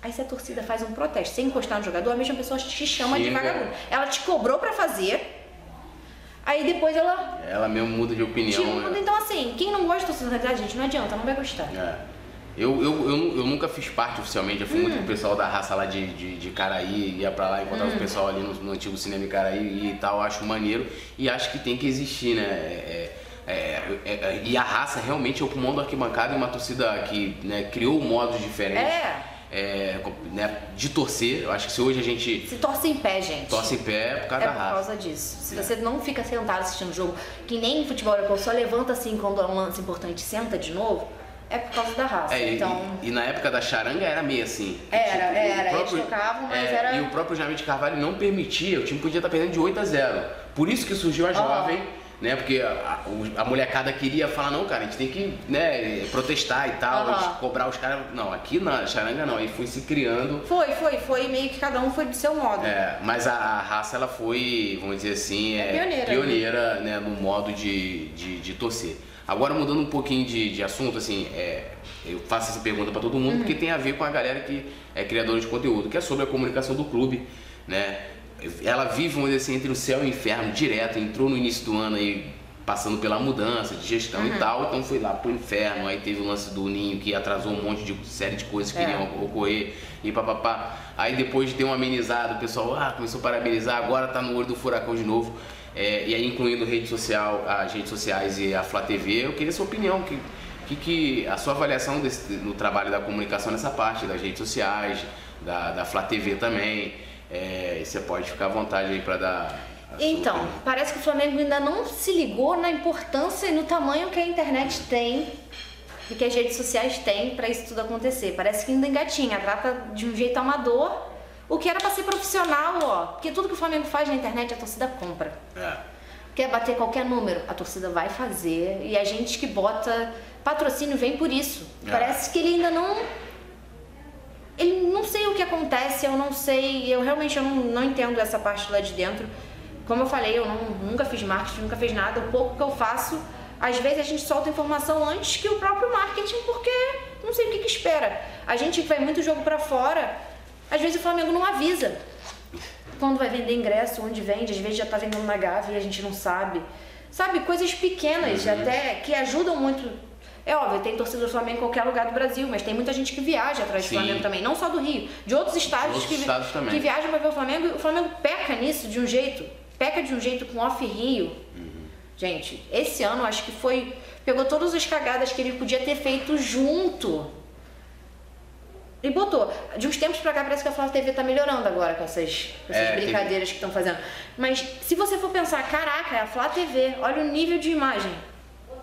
Aí se a torcida faz um protesto, sem encostar no jogador, a mesma pessoa te chama Chega. de vagabundo. Ela te cobrou pra fazer, aí depois ela... Ela mesmo muda de opinião. Muda, né? Então assim, quem não gosta de torcida organizada, gente, não adianta, não vai gostar. É. Eu, eu, eu, eu nunca fiz parte oficialmente, eu fui hum. muito com o pessoal da raça lá de, de, de Caraí, ia pra lá, encontrava hum. o pessoal ali no, no antigo cinema Caraí e tal, acho maneiro e acho que tem que existir, né? É, é, é, é, e a raça realmente é o pulmão da arquibancada, é uma torcida que né, criou modos diferentes. É. É, né, de torcer, eu acho que se hoje a gente... Se torce em pé, gente. Torce em pé por causa da raça. É por causa disso. Se é. você não fica sentado assistindo o jogo, que nem em futebol, eu só levanta assim quando é um lance importante, senta de novo, é por causa da raça. É, então... e, e na época da Charanga era meio assim. Era, tipo, era, próprio, eles tocavam, mas é, era... E o próprio Jaime de Carvalho não permitia, o time podia estar perdendo de oito a zero. Por isso que surgiu a jovem... Oh. Né, porque a, a molecada queria falar, não, cara, a gente tem que né, protestar e tal, uhum. cobrar os caras. Não, aqui na Charanga não, aí foi se criando. Foi, foi, foi meio que cada um foi do seu modo. É, mas a, a raça, ela foi, vamos dizer assim, é, é pioneira, pioneira né? Né, no modo de, de, de torcer. Agora, mudando um pouquinho de, de assunto, assim, é, eu faço essa pergunta para todo mundo, uhum. porque tem a ver com a galera que é criadora de conteúdo, que é sobre a comunicação do clube, né? Ela vive um assim, entre o céu e o inferno direto, entrou no início do ano aí passando pela mudança de gestão uhum. e tal, então foi lá pro inferno, aí teve o lance do Ninho que atrasou um monte de série de coisas que é. iriam ocorrer e papapá, aí depois deu um amenizado, o pessoal ah, começou a parabenizar, agora tá no olho do furacão de novo, é, e aí incluindo rede social, as redes sociais e a Flá T V, eu queria sua opinião, que, que, que a sua avaliação desse, no trabalho da comunicação nessa parte, das redes sociais, da, da Flá T V também. É, você pode ficar à vontade aí para dar. Então, sua... parece que o Flamengo ainda não se ligou na importância e no tamanho que a internet tem e que as redes sociais têm para isso tudo acontecer. Parece que ainda engatinha, trata de um jeito amador, o que era para ser profissional, ó. Porque tudo que o Flamengo faz na internet a torcida compra. É. Quer bater qualquer número, a torcida vai fazer e a gente que bota patrocínio vem por isso. É. Parece que ele ainda não. Ele não sei o que acontece, eu não sei, eu realmente eu não, não entendo essa parte lá de dentro. Como eu falei, eu não, nunca fiz marketing, nunca fiz nada, o pouco que eu faço, às vezes a gente solta informação antes que o próprio marketing, porque não sei o que, que espera. A gente que vai muito jogo pra fora, às vezes o Flamengo não avisa. Quando vai vender ingresso, onde vende, às vezes já tá vendendo na Gávea e a gente não sabe. Sabe, coisas pequenas uhum. até que ajudam muito. É óbvio, tem torcedor do Flamengo em qualquer lugar do Brasil, mas tem muita gente que viaja atrás do Flamengo também, não só do Rio, de outros estados, outros que, estados vi que viajam para ver o Flamengo, e o Flamengo peca nisso de um jeito, peca de um jeito com off Rio. Uhum. Gente, esse ano acho que foi, pegou todas as cagadas que ele podia ter feito junto e botou. De uns tempos pra cá parece que a Flá T V tá melhorando agora com essas, com essas é, brincadeiras teve... que estão fazendo. Mas se você for pensar, caraca, é a Flá T V, olha o nível de imagem.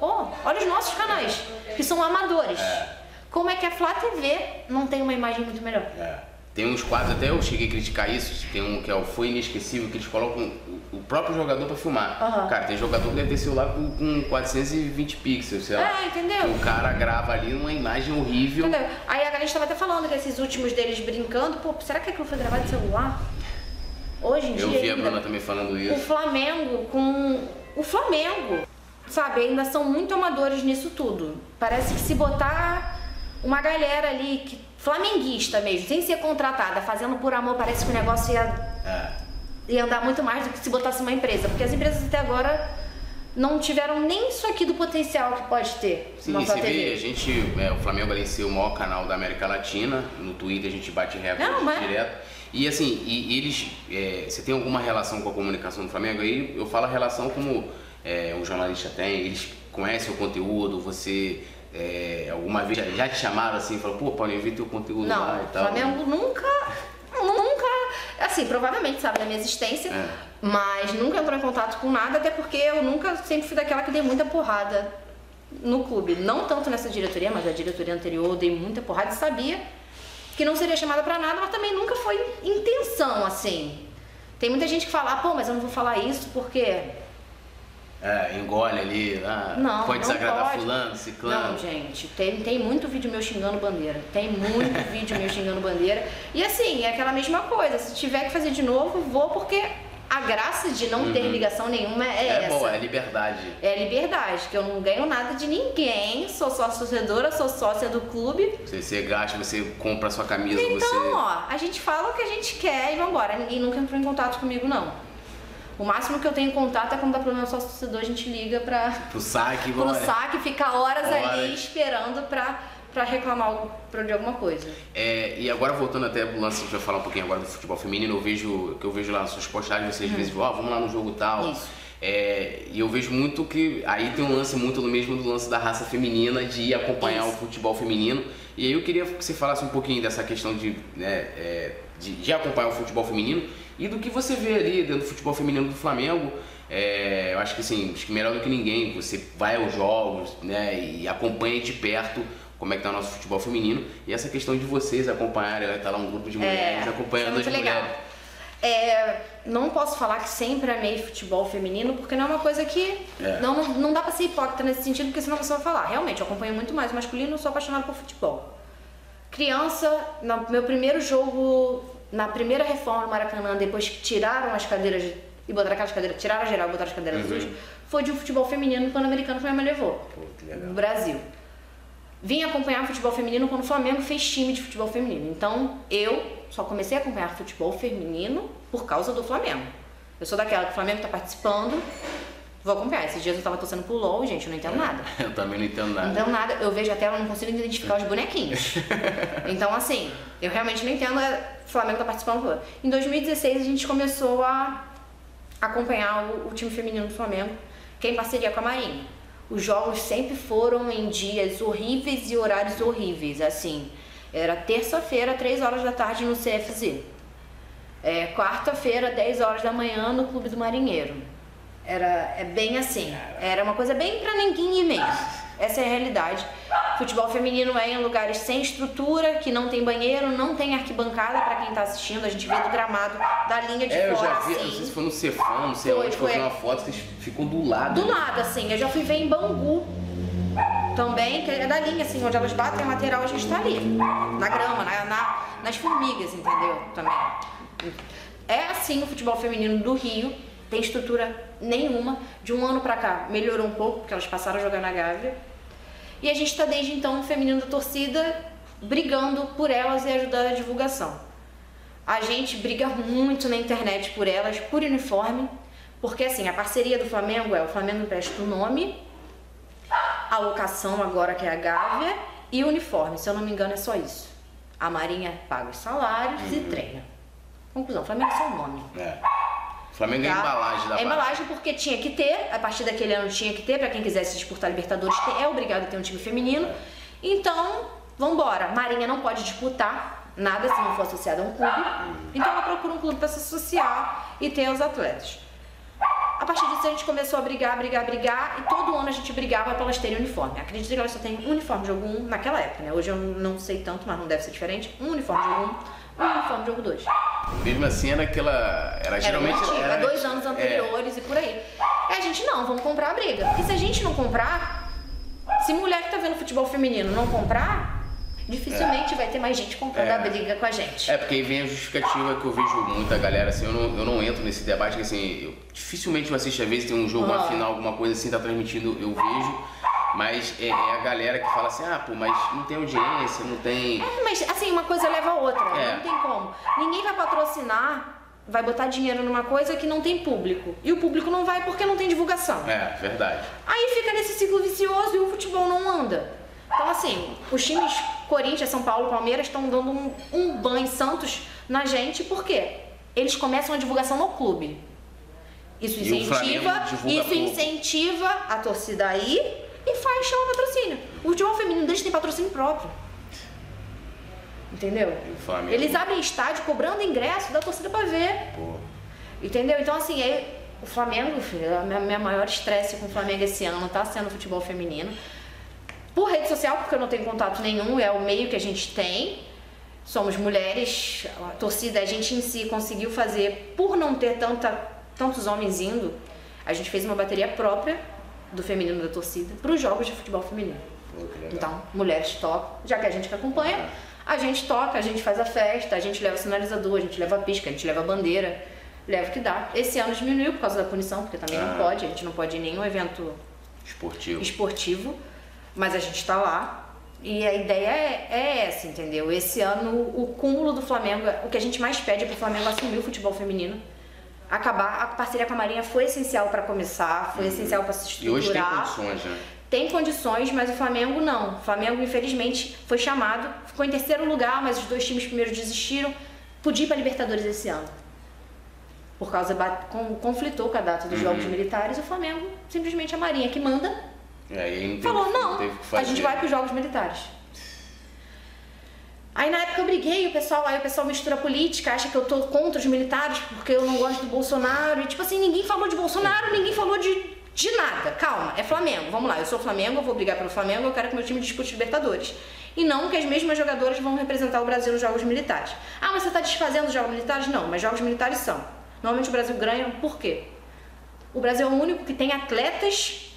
Oh, olha os nossos canais, que são amadores. É. Como é que a Flá T V não tem uma imagem muito melhor? É. Tem uns quadros, até eu cheguei a criticar isso, tem um que é o Foi Inesquecível, que eles colocam o próprio jogador pra filmar. Uhum. Cara, tem jogador que deve ter celular com, com quatrocentos e vinte pixels, sei lá. É, entendeu? O cara grava ali uma imagem horrível. Entendeu? Aí a galera estava até falando que esses últimos deles brincando, pô, será que aquilo foi gravado de celular? Hoje em eu dia... Eu vi a Bruna também falando isso. O Flamengo com... O Flamengo... Sabe, ainda são muito amadores nisso tudo. Parece que se botar uma galera ali, que, flamenguista mesmo, sem ser contratada, fazendo por amor, parece que o negócio ia, ia andar muito mais do que se botasse uma empresa. Porque as empresas até agora não tiveram nem isso aqui do potencial que pode ter. Sim, você vê, a gente, é, o Flamengo além de ser o maior canal da América Latina, no Twitter a gente bate recorde mas... direto. E assim, e, e eles, é, você tem alguma relação com a comunicação do Flamengo? Aí eu falo a relação como... É, o jornalista tem, eles conhecem o conteúdo, você é, alguma vez já, já te chamaram assim, falaram, pô, Paulinho, eu vi teu conteúdo não, lá e tal. Não, o Flamengo nunca, nunca, assim, provavelmente sabe da minha existência, é. mas nunca entrou em contato com nada, até porque eu nunca, sempre fui daquela que dei muita porrada no clube. Não tanto nessa diretoria, mas na diretoria anterior eu dei muita porrada e sabia que não seria chamada pra nada, mas também nunca foi intenção, assim. Tem muita gente que fala, pô, mas eu não vou falar isso porque... É, engole ali, ah, não, pode desagradar pode. fulano, ciclano. Não, gente, tem, tem muito vídeo meu xingando bandeira, tem muito vídeo meu xingando bandeira. E assim, é aquela mesma coisa, se tiver que fazer de novo, vou, porque a graça de não uhum. ter ligação nenhuma é, é essa. É bom, é liberdade. É liberdade, que eu não ganho nada de ninguém, sou sócia-torcedora, sou sócia do clube. Você, você gasta, você compra a sua camisa, então, você... Então, ó, a gente fala o que a gente quer e vambora, ninguém nunca entrou em contato comigo, não. O máximo que eu tenho em contato é quando dá problema só torcedor, a gente liga pra... Pro saque, Pro bora. saque, fica horas bora. ali esperando pra, pra reclamar de alguma coisa. É, e agora voltando até pro lance, a gente vai falar um pouquinho agora do futebol feminino, eu vejo, que eu vejo lá nas suas postagens, vocês às hum. vezes vão, ah, vamos lá no jogo tal. Isso. É, e eu vejo muito que aí tem um lance muito do mesmo do lance da raça feminina, de ir acompanhar Isso. o futebol feminino. E aí eu queria que você falasse um pouquinho dessa questão de, né, é, de, de acompanhar o futebol feminino e do que você vê ali dentro do futebol feminino do Flamengo. É, eu acho que assim, acho que melhor do que ninguém, você vai aos jogos, né, e acompanha de perto como é que tá o nosso futebol feminino. E essa questão de vocês acompanharem, tá lá um grupo de mulheres é, acompanhando as legal. mulheres. É, não posso falar que sempre amei futebol feminino, porque não é uma coisa que... É. Não, não dá pra ser hipócrita nesse sentido, porque senão você vai falar. Realmente, eu acompanho muito mais o masculino, sou apaixonada por futebol. Criança, no meu primeiro jogo, na primeira reforma do Maracanã, depois que tiraram as cadeiras e botaram aquelas cadeiras, tiraram a geral e botaram as cadeiras azuis, uhum. foi de um futebol feminino pan-americano que minha mãe levou. Pô, que legal. No Brasil. Vim acompanhar futebol feminino quando o Flamengo fez time de futebol feminino. Então, eu... Só comecei a acompanhar futebol feminino por causa do Flamengo. Eu sou daquela que o Flamengo tá participando, vou acompanhar. Esses dias eu tava torcendo pro LOL, gente, eu não entendo nada. Eu também não entendo nada. Não entendo nada, eu vejo a tela, não consigo identificar os bonequinhos. Então, assim, eu realmente não entendo, o Flamengo tá participando. Em dois mil e dezesseis a gente começou a acompanhar o, o time feminino do Flamengo, que é em parceria com a Marinha. Os jogos sempre foram em dias horríveis e horários horríveis, assim. Era terça-feira, três horas da tarde no C F Z. É, quarta-feira, dez horas da manhã no Clube do Marinheiro. Era é bem assim. Era uma coisa bem pra ninguém ir mesmo. Essa é a realidade. Futebol feminino é em lugares sem estrutura, que não tem banheiro, não tem arquibancada pra quem tá assistindo. A gente vê do gramado, da linha de é, fora, eu já vi, assim. Não sei se foi no Cefão, não sei onde, foi uma foto que ficou do lado. Do nada, assim. Eu já fui ver em Bangu. Também, que é da linha, assim, onde elas batem a lateral, a gente tá ali, na grama, na, na, nas formigas, entendeu? Também. É assim o futebol feminino do Rio, tem estrutura nenhuma. De um ano pra cá, melhorou um pouco, porque elas passaram a jogar na Gávea. E a gente tá, desde então, o feminino da torcida, brigando por elas e ajudando a divulgação. A gente briga muito na internet por elas, por uniforme, porque, assim, a parceria do Flamengo é o Flamengo empresta o nome... a locação agora, que é a Gávea, e o uniforme, se eu não me engano é só isso. A Marinha paga os salários uhum. e treina. Conclusão, Flamengo é só um nome. É. Flamengo tá? é a embalagem da É embalagem porque tinha que ter, a partir daquele ano tinha que ter, pra quem quisesse disputar Libertadores, é obrigado a ter um time feminino. É. Então, vambora. Marinha não pode disputar nada se não for associada a um clube. Uhum. Então ela procura um clube pra se associar e ter os atletas. A partir disso a gente começou a brigar, brigar, brigar, e todo ano a gente brigava pra elas terem uniforme. Acredito que elas só têm um uniforme de jogo um naquela época, né? Hoje eu não sei tanto, mas não deve ser diferente. Um uniforme de jogo um, um uniforme de jogo dois. Mesmo assim era aquela... Era, era geralmente... Antiga, era dois anos anteriores é... e por aí. E a gente, não, vamos comprar a briga. Porque se a gente não comprar, se mulher que tá vendo futebol feminino não comprar, dificilmente é. vai ter mais gente comprando é. a briga com a gente. É, porque aí vem a justificativa que eu vejo muita galera, assim, eu não, eu não entro nesse debate, que assim, eu dificilmente eu assisto, às vezes tem um jogo, uma oh. final, alguma coisa assim, tá transmitindo, eu vejo, mas é, é a galera que fala assim, ah, pô, mas não tem audiência, não tem... É, mas assim, uma coisa leva a outra, é. não tem como. Ninguém vai patrocinar... Vai botar dinheiro numa coisa que não tem público. E o público não vai porque não tem divulgação. É, verdade. Aí fica nesse ciclo vicioso e o futebol não anda. Então assim, os times Corinthians, São Paulo, Palmeiras estão dando um, um banho em Santos na gente. Por quê? Eles começam a divulgação no clube. Isso incentiva, isso incentiva a torcida aí e faz chama patrocínio. O futebol feminino deles tem patrocínio próprio. Entendeu? Eles abrem estádio cobrando ingresso da torcida pra ver. Pô. Entendeu? Então assim, aí, o Flamengo, filho, a minha, minha maior estresse com o Flamengo esse ano tá sendo o futebol feminino. Por rede social, porque eu não tenho contato nenhum, é o meio que a gente tem. Somos mulheres, a torcida, a gente em si conseguiu fazer, por não ter tanta, tantos homens indo, a gente fez uma bateria própria do feminino da torcida para os jogos de futebol feminino. Pô, então, mulheres top, já que a gente que acompanha, é. a gente toca, a gente faz a festa, a gente leva sinalizador, a gente leva pisca, a gente leva bandeira, leva o que dá. Esse ano diminuiu por causa da punição, porque também ah. não pode, a gente não pode ir em nenhum evento esportivo, esportivo mas a gente tá lá. E a ideia é, é essa, entendeu? Esse ano o cúmulo do Flamengo, o que a gente mais pede é pro Flamengo assumir o futebol feminino. Acabar, a parceria com a Marinha foi essencial para começar, foi hum. essencial para se estruturar. E hoje tem condições, né? Tem condições, mas o Flamengo não. O Flamengo, infelizmente, foi chamado, ficou em terceiro lugar, mas os dois times primeiro desistiram. Podia ir para Libertadores esse ano. Por causa, com, conflitou com a data dos uhum. jogos militares, o Flamengo, simplesmente a Marinha que manda, aí não teve, falou, não, não a gente vai para os jogos militares. Aí na época eu briguei, o pessoal, aí o pessoal mistura política, acha que eu tô contra os militares porque eu não gosto do Bolsonaro. E tipo assim, ninguém falou de Bolsonaro, ninguém falou de... De nada, calma, é Flamengo, vamos lá, eu sou Flamengo, eu vou brigar pelo Flamengo, eu quero que meu time dispute Libertadores. E não que as mesmas jogadoras vão representar o Brasil nos Jogos Militares. Ah, mas você está desfazendo os Jogos Militares? Não, mas Jogos Militares são. Normalmente o Brasil ganha, por quê? O Brasil é o único que tem atletas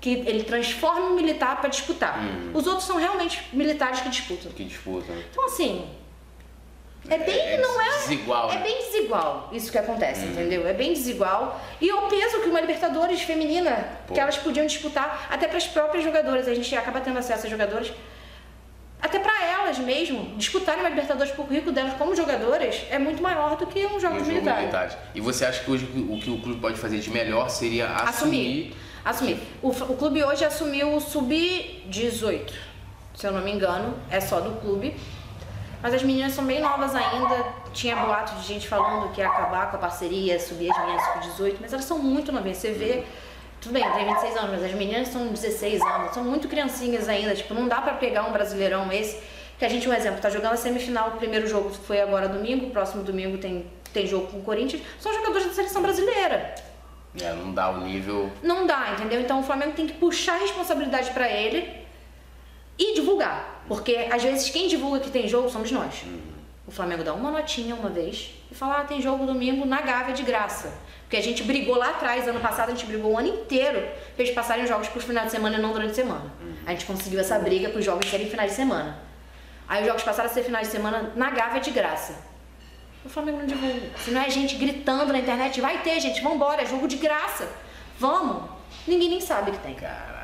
que ele transforma em militar para disputar. Hum. Os outros são realmente militares que disputam. Que disputam. Então assim... É bem, é, não é, desigual, é né? bem desigual isso que acontece, hum. entendeu? É bem desigual. E eu penso que uma Libertadores feminina, Pô. que elas podiam disputar até para as próprias jogadoras, a gente acaba tendo acesso a jogadoras, até para elas mesmo, disputarem uma Libertadores por currículo delas como jogadoras é muito maior do que um jogo militar. E você acha que hoje o que o clube pode fazer de melhor seria assumir? Assumir. assumir. O, o clube hoje assumiu o sub dezoito, se eu não me engano, é só do clube. Mas as meninas são bem novas ainda, tinha boato de gente falando que ia acabar com a parceria, subir as meninas com dezoito, mas elas são muito novinhas, você vê, tudo bem, tem vinte e seis anos, mas as meninas são dezesseis anos, são muito criancinhas ainda, tipo, não dá pra pegar um brasileirão esse, que a gente, um exemplo, tá jogando a semifinal, o primeiro jogo foi agora domingo, o próximo domingo tem, tem jogo com o Corinthians, são jogadores da seleção brasileira. É, não dá o nível... Não dá, entendeu? Então o Flamengo tem que puxar a responsabilidade pra ele e divulgar. Porque, às vezes, quem divulga que tem jogo somos nós. Uhum. O Flamengo dá uma notinha uma vez e fala, ah, tem jogo domingo na Gávea de graça. Porque a gente brigou lá atrás, ano passado, a gente brigou o ano inteiro pra eles passarem jogos pros finais de semana e não durante a semana. Uhum. A gente conseguiu essa briga pros jogos serem finais de semana. Aí os jogos passaram a ser finais de semana na Gávea de graça. O Flamengo não divulga. Se não é gente gritando na internet, vai ter, gente, vambora, é jogo de graça. Vamos. Ninguém nem sabe que tem. Cara.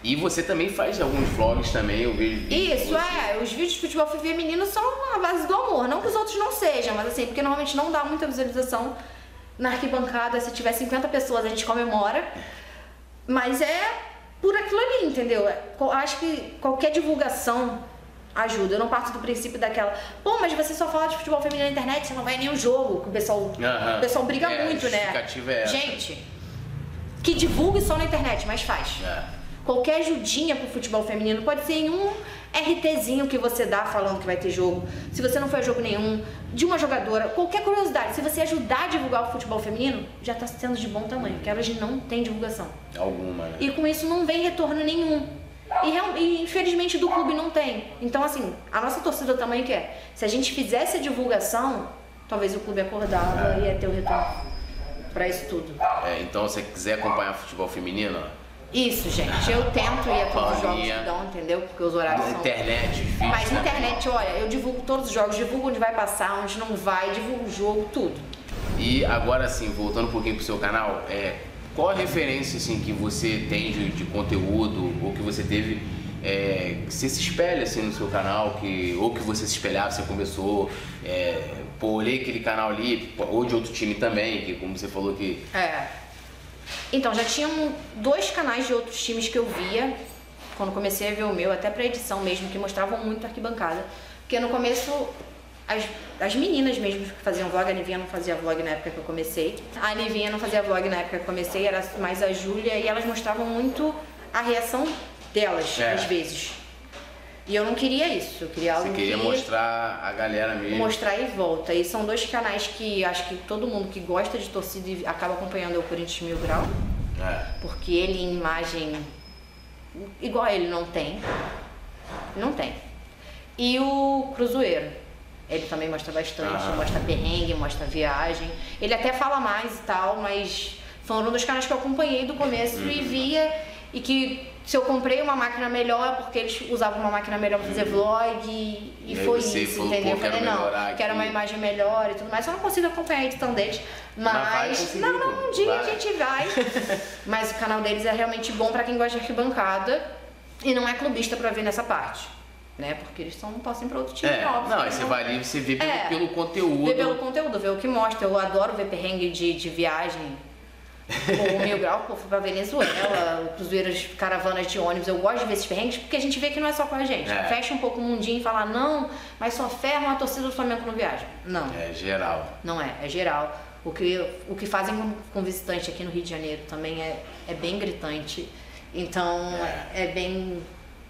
E você também faz alguns vlogs também, eu vejo vídeos. Isso, é. Os vídeos de futebol feminino são a base do amor. Não que os outros não sejam, mas assim, porque normalmente não dá muita visualização na arquibancada. Se tiver cinquenta pessoas, a gente comemora. Mas é por aquilo ali, entendeu? Acho que qualquer divulgação ajuda. Eu não parto do princípio daquela, pô, mas você só fala de futebol feminino na internet, você não vai nem o jogo, que o pessoal, uhum. o pessoal briga é, muito, a justificativa né? É essa. Gente, que divulgue só na internet, mas faz. É. Qualquer ajudinha pro futebol feminino, pode ser em um RTzinho que você dá falando que vai ter jogo, se você não foi a jogo nenhum, de uma jogadora, qualquer curiosidade, se você ajudar a divulgar o futebol feminino, já tá sendo de bom tamanho, porque hoje não tem divulgação. Alguma, né? E com isso não vem retorno nenhum. E, e infelizmente do clube não tem. Então assim, a nossa torcida também quer. Se a gente fizesse a divulgação, talvez o clube acordava ah. e ia ter o retorno pra isso tudo. É, então se você quiser acompanhar o futebol feminino... Isso, gente. Eu tento ir a todos os jogos que dão, entendeu? Porque os horários são... Internet, difícil. Mas na internet, olha, eu divulgo todos os jogos, divulgo onde vai passar, onde não vai, divulgo o jogo, tudo. E agora, assim, voltando um pouquinho pro seu canal, é, qual a referência, assim, que você tem de, de conteúdo ou que você teve é, que você se espelha, assim, no seu canal, que, ou que você se espelhava, você começou... É, pô, olhei aquele canal ali, ou de outro time também, que como você falou que... É... Então, já tinham dois canais de outros times que eu via, quando comecei a ver o meu, até pra edição mesmo, que mostravam muito arquibancada. Porque no começo, as, as meninas mesmo que faziam vlog, a Nivinha não fazia vlog na época que eu comecei. A Nivinha não fazia vlog na época que eu comecei, era mais a Júlia, e elas mostravam muito a reação delas, é. às vezes. E eu não queria isso, eu queria algo. Você queria que... mostrar a galera mesmo. Mostrar e volta. E são dois canais que acho que todo mundo que gosta de torcida acaba acompanhando é o Corinthians Mil Grau. É. Porque ele em imagem igual a ele não tem. Não tem. E o Cruzeiro. Ele também mostra bastante, ah. mostra perrengue, mostra viagem. Ele até fala mais e tal, mas foram um dos canais que eu acompanhei do começo uhum. e via e que. Se eu comprei uma máquina melhor, é porque eles usavam uma máquina melhor pra fazer vlog e, e, e foi isso, entendeu? Eu falei, não, quero uma imagem melhor e tudo mais. Eu não consigo acompanhar a edição deles, mas... mas não, não, um dia vai. A gente vai. Mas o canal deles é realmente bom pra quem gosta de arquibancada e não é clubista pra ver nessa parte, né? Porque eles só não passam pra outro time, é, óbvio. Não, você não... vai ali e você vê pelo, é, pelo conteúdo. Vê pelo conteúdo, vê o que mostra. Eu adoro ver perrengue de, de viagem. Pô, o Mil Grau, pô, fui pra Venezuela, cruzeiros, caravanas de ônibus, eu gosto de ver esses perrengues, porque a gente vê que não é só com a gente. É. Fecha um pouco o mundinho e fala, não, mas só ferram a torcida do Flamengo não viaja. Não. É geral. Não é, é geral. O que, o que fazem com, com visitante aqui no Rio de Janeiro também é, é bem gritante. Então, é, é bem...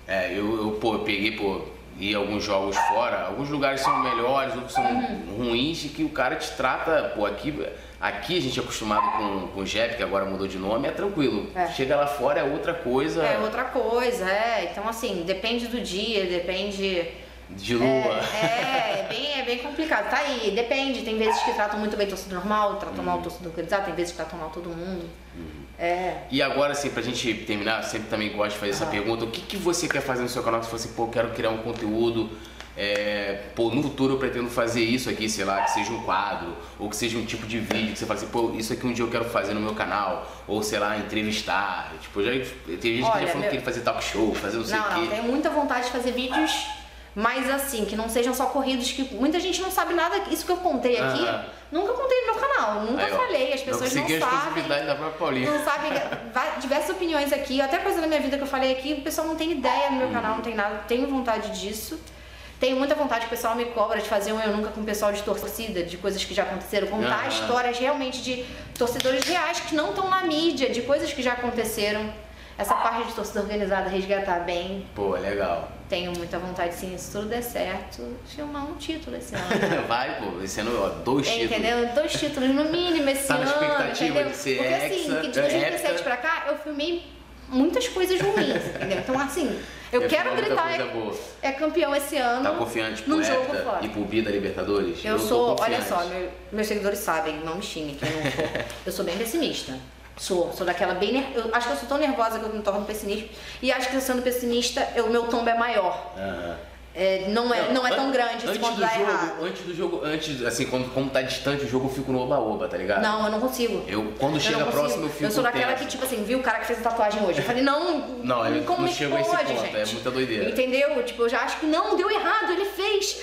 É, eu, eu, pô, eu peguei, pô, e alguns jogos fora, alguns lugares são melhores, outros são uhum. ruins, e que o cara te trata, pô, aqui... Aqui a gente é acostumado com, com o J E P, que agora mudou de nome, é tranquilo. É. Chega lá fora é outra coisa. É outra coisa, é. Então assim, depende do dia, depende... De lua. É, é, é, bem, é bem complicado. Tá aí, depende. Tem vezes que tratam muito bem o torcedor normal, tratam hum. mal o torcedor organizado, tem vezes que tratam mal todo mundo. Hum. É. E agora, assim, pra gente terminar, eu sempre também gosto de fazer ah. essa pergunta. O que, que você quer fazer no seu canal? Se você, pô, quero criar um conteúdo... É, pô, no futuro eu pretendo fazer isso aqui, sei lá, que seja um quadro, ou que seja um tipo de vídeo que você fala assim, pô, isso aqui um dia eu quero fazer no meu canal, ou sei lá, entrevistar, tipo, já, tem gente Olha, que já falou meu... que ele fazer talk show, fazer não sei o quê. Não, eu tenho muita vontade de fazer vídeos, mas assim, que não sejam só corridos, que muita gente não sabe nada, isso que eu contei aqui, ah. nunca contei no meu canal, nunca Aí, ó, falei, as pessoas não, não sabem, da própria não sabem, diversas opiniões aqui, até coisa da minha vida que eu falei aqui, o pessoal não tem ideia no meu hum. canal, não tem nada, tenho vontade disso. Tenho muita vontade, o pessoal me cobra de fazer um Eu Nunca com o pessoal de torcida, de coisas que já aconteceram, contar ah. histórias realmente de torcedores reais que não estão na mídia, de coisas que já aconteceram. Essa parte de torcida organizada, resgatar bem. Pô, legal. Tenho muita vontade, sim, se tudo der certo, filmar um título esse ano. Vai, pô, esse ano, ó, dois títulos. Entendeu? Dois títulos, no mínimo, esse tá ano, expectativa entendeu? De ser Porque assim, hexa, que de dois mil e dezessete pra cá, eu filmei muitas coisas ruins, entendeu? Então assim... Eu é quero gritar, é, é campeão esse ano. Tá confiante pro Hepta e pro Bi da Libertadores? Eu, eu sou, olha só, meu, meus seguidores sabem, não me xinguem, que eu não sou. Eu sou bem pessimista. Sou, sou daquela bem. Eu acho que eu sou tão nervosa que eu me torno pessimista. E acho que sendo pessimista, o meu tombo é maior. Uhum. É, não, é, não, não é tão grande esse ponto da errado. Antes do jogo, antes, assim, quando, como tá distante o jogo, eu fico no oba-oba, tá ligado? Não, eu não consigo. Eu, quando eu chega próximo, eu fico Eu sou daquela que, tipo assim, viu o cara que fez a tatuagem hoje? Eu falei, não, não, ele como não chegou a esse ponto, gente? É muita doideira. Entendeu? Tipo, eu já acho que não, deu errado, ele fez.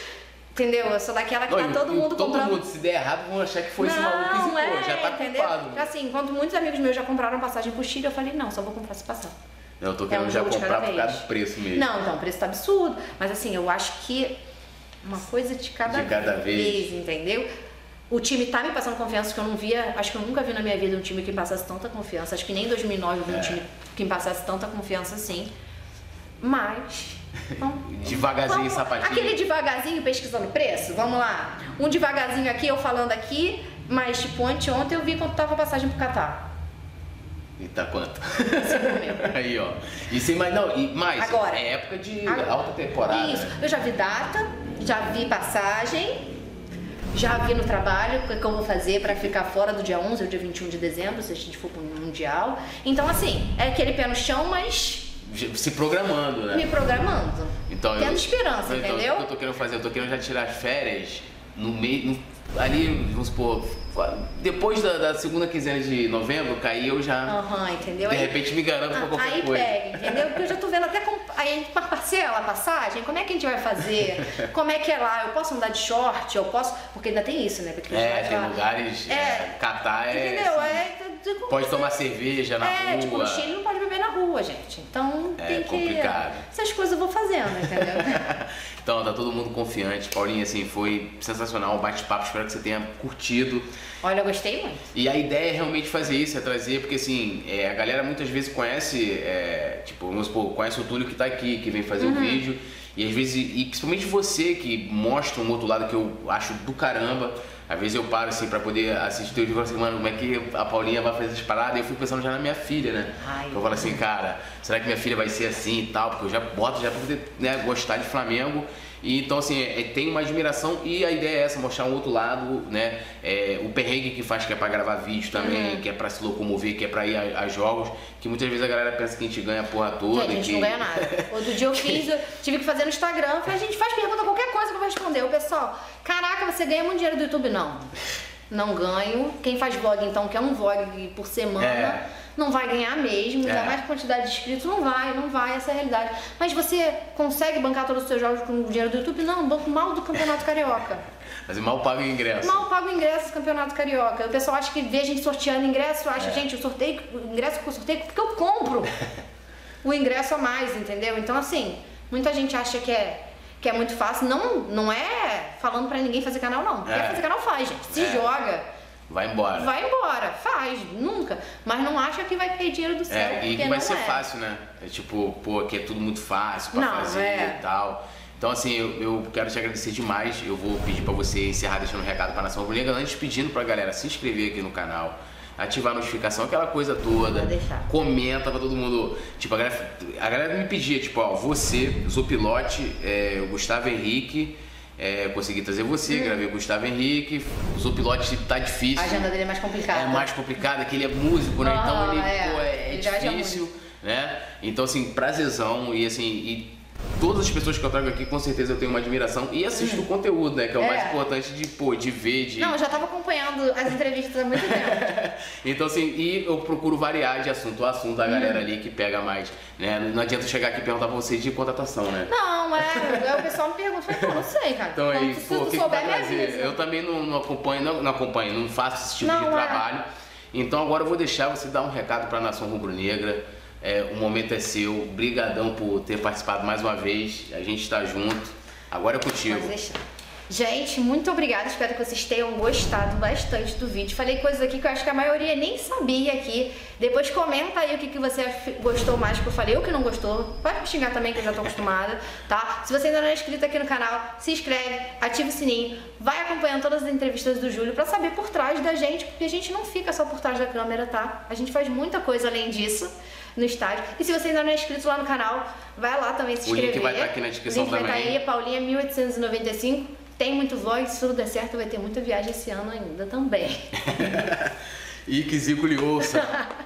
Entendeu? Eu sou daquela que não, tá todo eu, mundo todo comprando. Todo mundo, se der errado, vão achar que foi esse maluco que é, já tá entendeu? Culpado. Assim, enquanto muitos amigos meus já compraram passagem pro Chile, eu falei, não, só vou comprar se passar. Eu tô querendo é um já comprar por causa do preço mesmo. Não, então, o preço tá absurdo. Mas assim, eu acho que uma coisa de cada, de cada vez, vez, entendeu? O time tá me passando confiança que eu não via, acho que eu nunca vi na minha vida um time que me passasse tanta confiança. Acho que nem em dois mil e nove eu vi é. um time que me passasse tanta confiança assim. Mas... Então, devagarzinho, sapatinho. Aquele devagarzinho pesquisando preço, vamos lá. Um devagarzinho aqui, eu falando aqui, mas tipo, anteontem eu vi quanto tava a passagem pro Catar. E tá quanto? Aí, ó. E sim, mas não, e mais, agora, é época de agora, alta temporada. Isso, eu já vi data, já vi passagem, já vi no trabalho o que eu vou fazer pra ficar fora do dia onze ou dia vinte e um de dezembro, se a gente for pro Mundial. Então, assim, é aquele pé no chão, mas... Se programando, né? Me programando. Então, tendo eu, esperança, então, entendeu? O que eu tô querendo fazer? Eu tô querendo já tirar as férias no meio. No, ali, vamos supor, depois da, da segunda quinzena de novembro, caí eu já. Aham, uhum, entendeu? De aí, repente me garanto pra qualquer aí coisa. Aí pega, entendeu? Porque eu já tô vendo até com, aí uma parcela, a passagem, como é que a gente vai fazer? Como é que é lá? Eu posso andar de short? Eu posso. Porque ainda tem isso, né? Porque é, tem lá, lugares. É, Catar é. Entendeu? Assim, é, pode tomar cerveja na é, rua. É, tipo, no Chile não pode beber na rua, gente. Então é, tem que... É complicado. Essas coisas eu vou fazendo, entendeu? Então, tá todo mundo confiante. Paulinha, assim, foi sensacional o bate-papo. Espero que você tenha curtido. Olha, eu gostei muito. E a ideia é realmente fazer isso, é trazer... Porque, assim, é, a galera muitas vezes conhece... É, tipo, vamos supor, conhece o Túlio que tá aqui, que vem fazer uhum. o vídeo. E às vezes... E principalmente você, que mostra um outro lado que eu acho do caramba... Às vezes eu paro assim pra poder assistir teu vídeo e falo assim, mano, como é que a Paulinha vai fazer essas paradas? E eu fico pensando já na minha filha, né? Ai, eu falo assim, cara, será que minha filha vai ser assim e tal? Porque eu já boto já pra poder, né, gostar de Flamengo. E então assim, é, tem uma admiração e a ideia é essa, mostrar um outro lado, né? É, o perrengue que faz, que é pra gravar vídeo também, uhum. que é pra se locomover, que é pra ir a, a jogos. Que muitas vezes a galera pensa que a gente ganha a porra toda. Que a gente que... não ganha nada. Outro dia eu fiz, eu tive que fazer no Instagram, falei, gente, faz pergunta qualquer coisa que eu vou responder. O pessoal, caraca, você ganha muito dinheiro do YouTube? Não, não ganho. Quem faz vlog então, que é um vlog por semana, é. não vai ganhar mesmo, é. já mais quantidade de inscritos, não vai, não vai, essa é a realidade. Mas você consegue bancar todos os seus jogos com o dinheiro do YouTube? Não, banco mal do Campeonato Carioca. Mas mal paga o ingresso. Mal paga o ingresso do Campeonato Carioca. O pessoal acha que vê a gente sorteando ingresso, acha, é. gente, eu sorteio, o ingresso que eu sorteio, porque eu compro o ingresso a mais, entendeu? Então assim, muita gente acha que é... que é muito fácil, não, não é falando pra ninguém fazer canal não, é. quer fazer canal faz, gente, se é. joga, vai embora, vai embora, faz, nunca, mas não acha que vai cair dinheiro do céu, é, e que vai ser é. fácil, né, é tipo, pô, aqui é tudo muito fácil pra não, fazer é. e tal, então assim, eu, eu quero te agradecer demais, eu vou pedir pra você encerrar deixando um recado pra Nação Rubro-Negra, antes pedindo pra galera se inscrever aqui no canal, ativar a notificação, aquela coisa toda. Vou deixar. Comenta pra todo mundo. Tipo, a galera, a galera me pedia, tipo, ó, você, Zupilote, é, o Gustavo Henrique, é, consegui trazer você, hum. gravei o Gustavo Henrique, o Zupilote tá difícil. A agenda dele é mais complicada. É mais complicada, que ele é músico, né? Ah, então ele, é, pô, é, é difícil, é né? Então, assim, prazerzão e assim. E, todas as pessoas que eu trago aqui, com certeza eu tenho uma admiração e assisto hum. o conteúdo, né? Que é o é. mais importante de, pô, de ver, de... Não, eu já tava acompanhando as entrevistas há muito tempo. Então, assim, e eu procuro variar de assunto, o assunto da hum. galera ali que pega mais, né? Não adianta chegar aqui e perguntar pra vocês de contratação, né? Não, é, o pessoal me pergunta, eu não sei, cara. Então aí, se pô, tu souber, me avisa. Eu também não, não acompanho, não, não acompanho, não faço esse tipo não, de trabalho. É. Então agora eu vou deixar você dar um recado pra Nação Rubro-Negra. É, o momento é seu, brigadão por ter participado mais uma vez, a gente tá junto, agora é contigo. Gente, muito obrigada, espero que vocês tenham gostado bastante do vídeo, falei coisas aqui que eu acho que a maioria nem sabia aqui, depois comenta aí o que, que você gostou mais, que eu falei, o que não gostou, vai me xingar também que eu já tô acostumada, tá? Se você ainda não é inscrito aqui no canal, se inscreve, ativa o sininho, vai acompanhando todas as entrevistas do Júlio pra saber por trás da gente, porque a gente não fica só por trás da câmera, tá? A gente faz muita coisa além disso. No estádio. E se você ainda não é inscrito lá no canal, vai lá também se inscrever. O link vai estar aqui na descrição. O link vai também. Estar aí, Paulinha mil oitocentos e noventa e cinco. Tem muito vlog, se tudo der certo, vai ter muita viagem esse ano ainda também. E que Zico lhe ouça.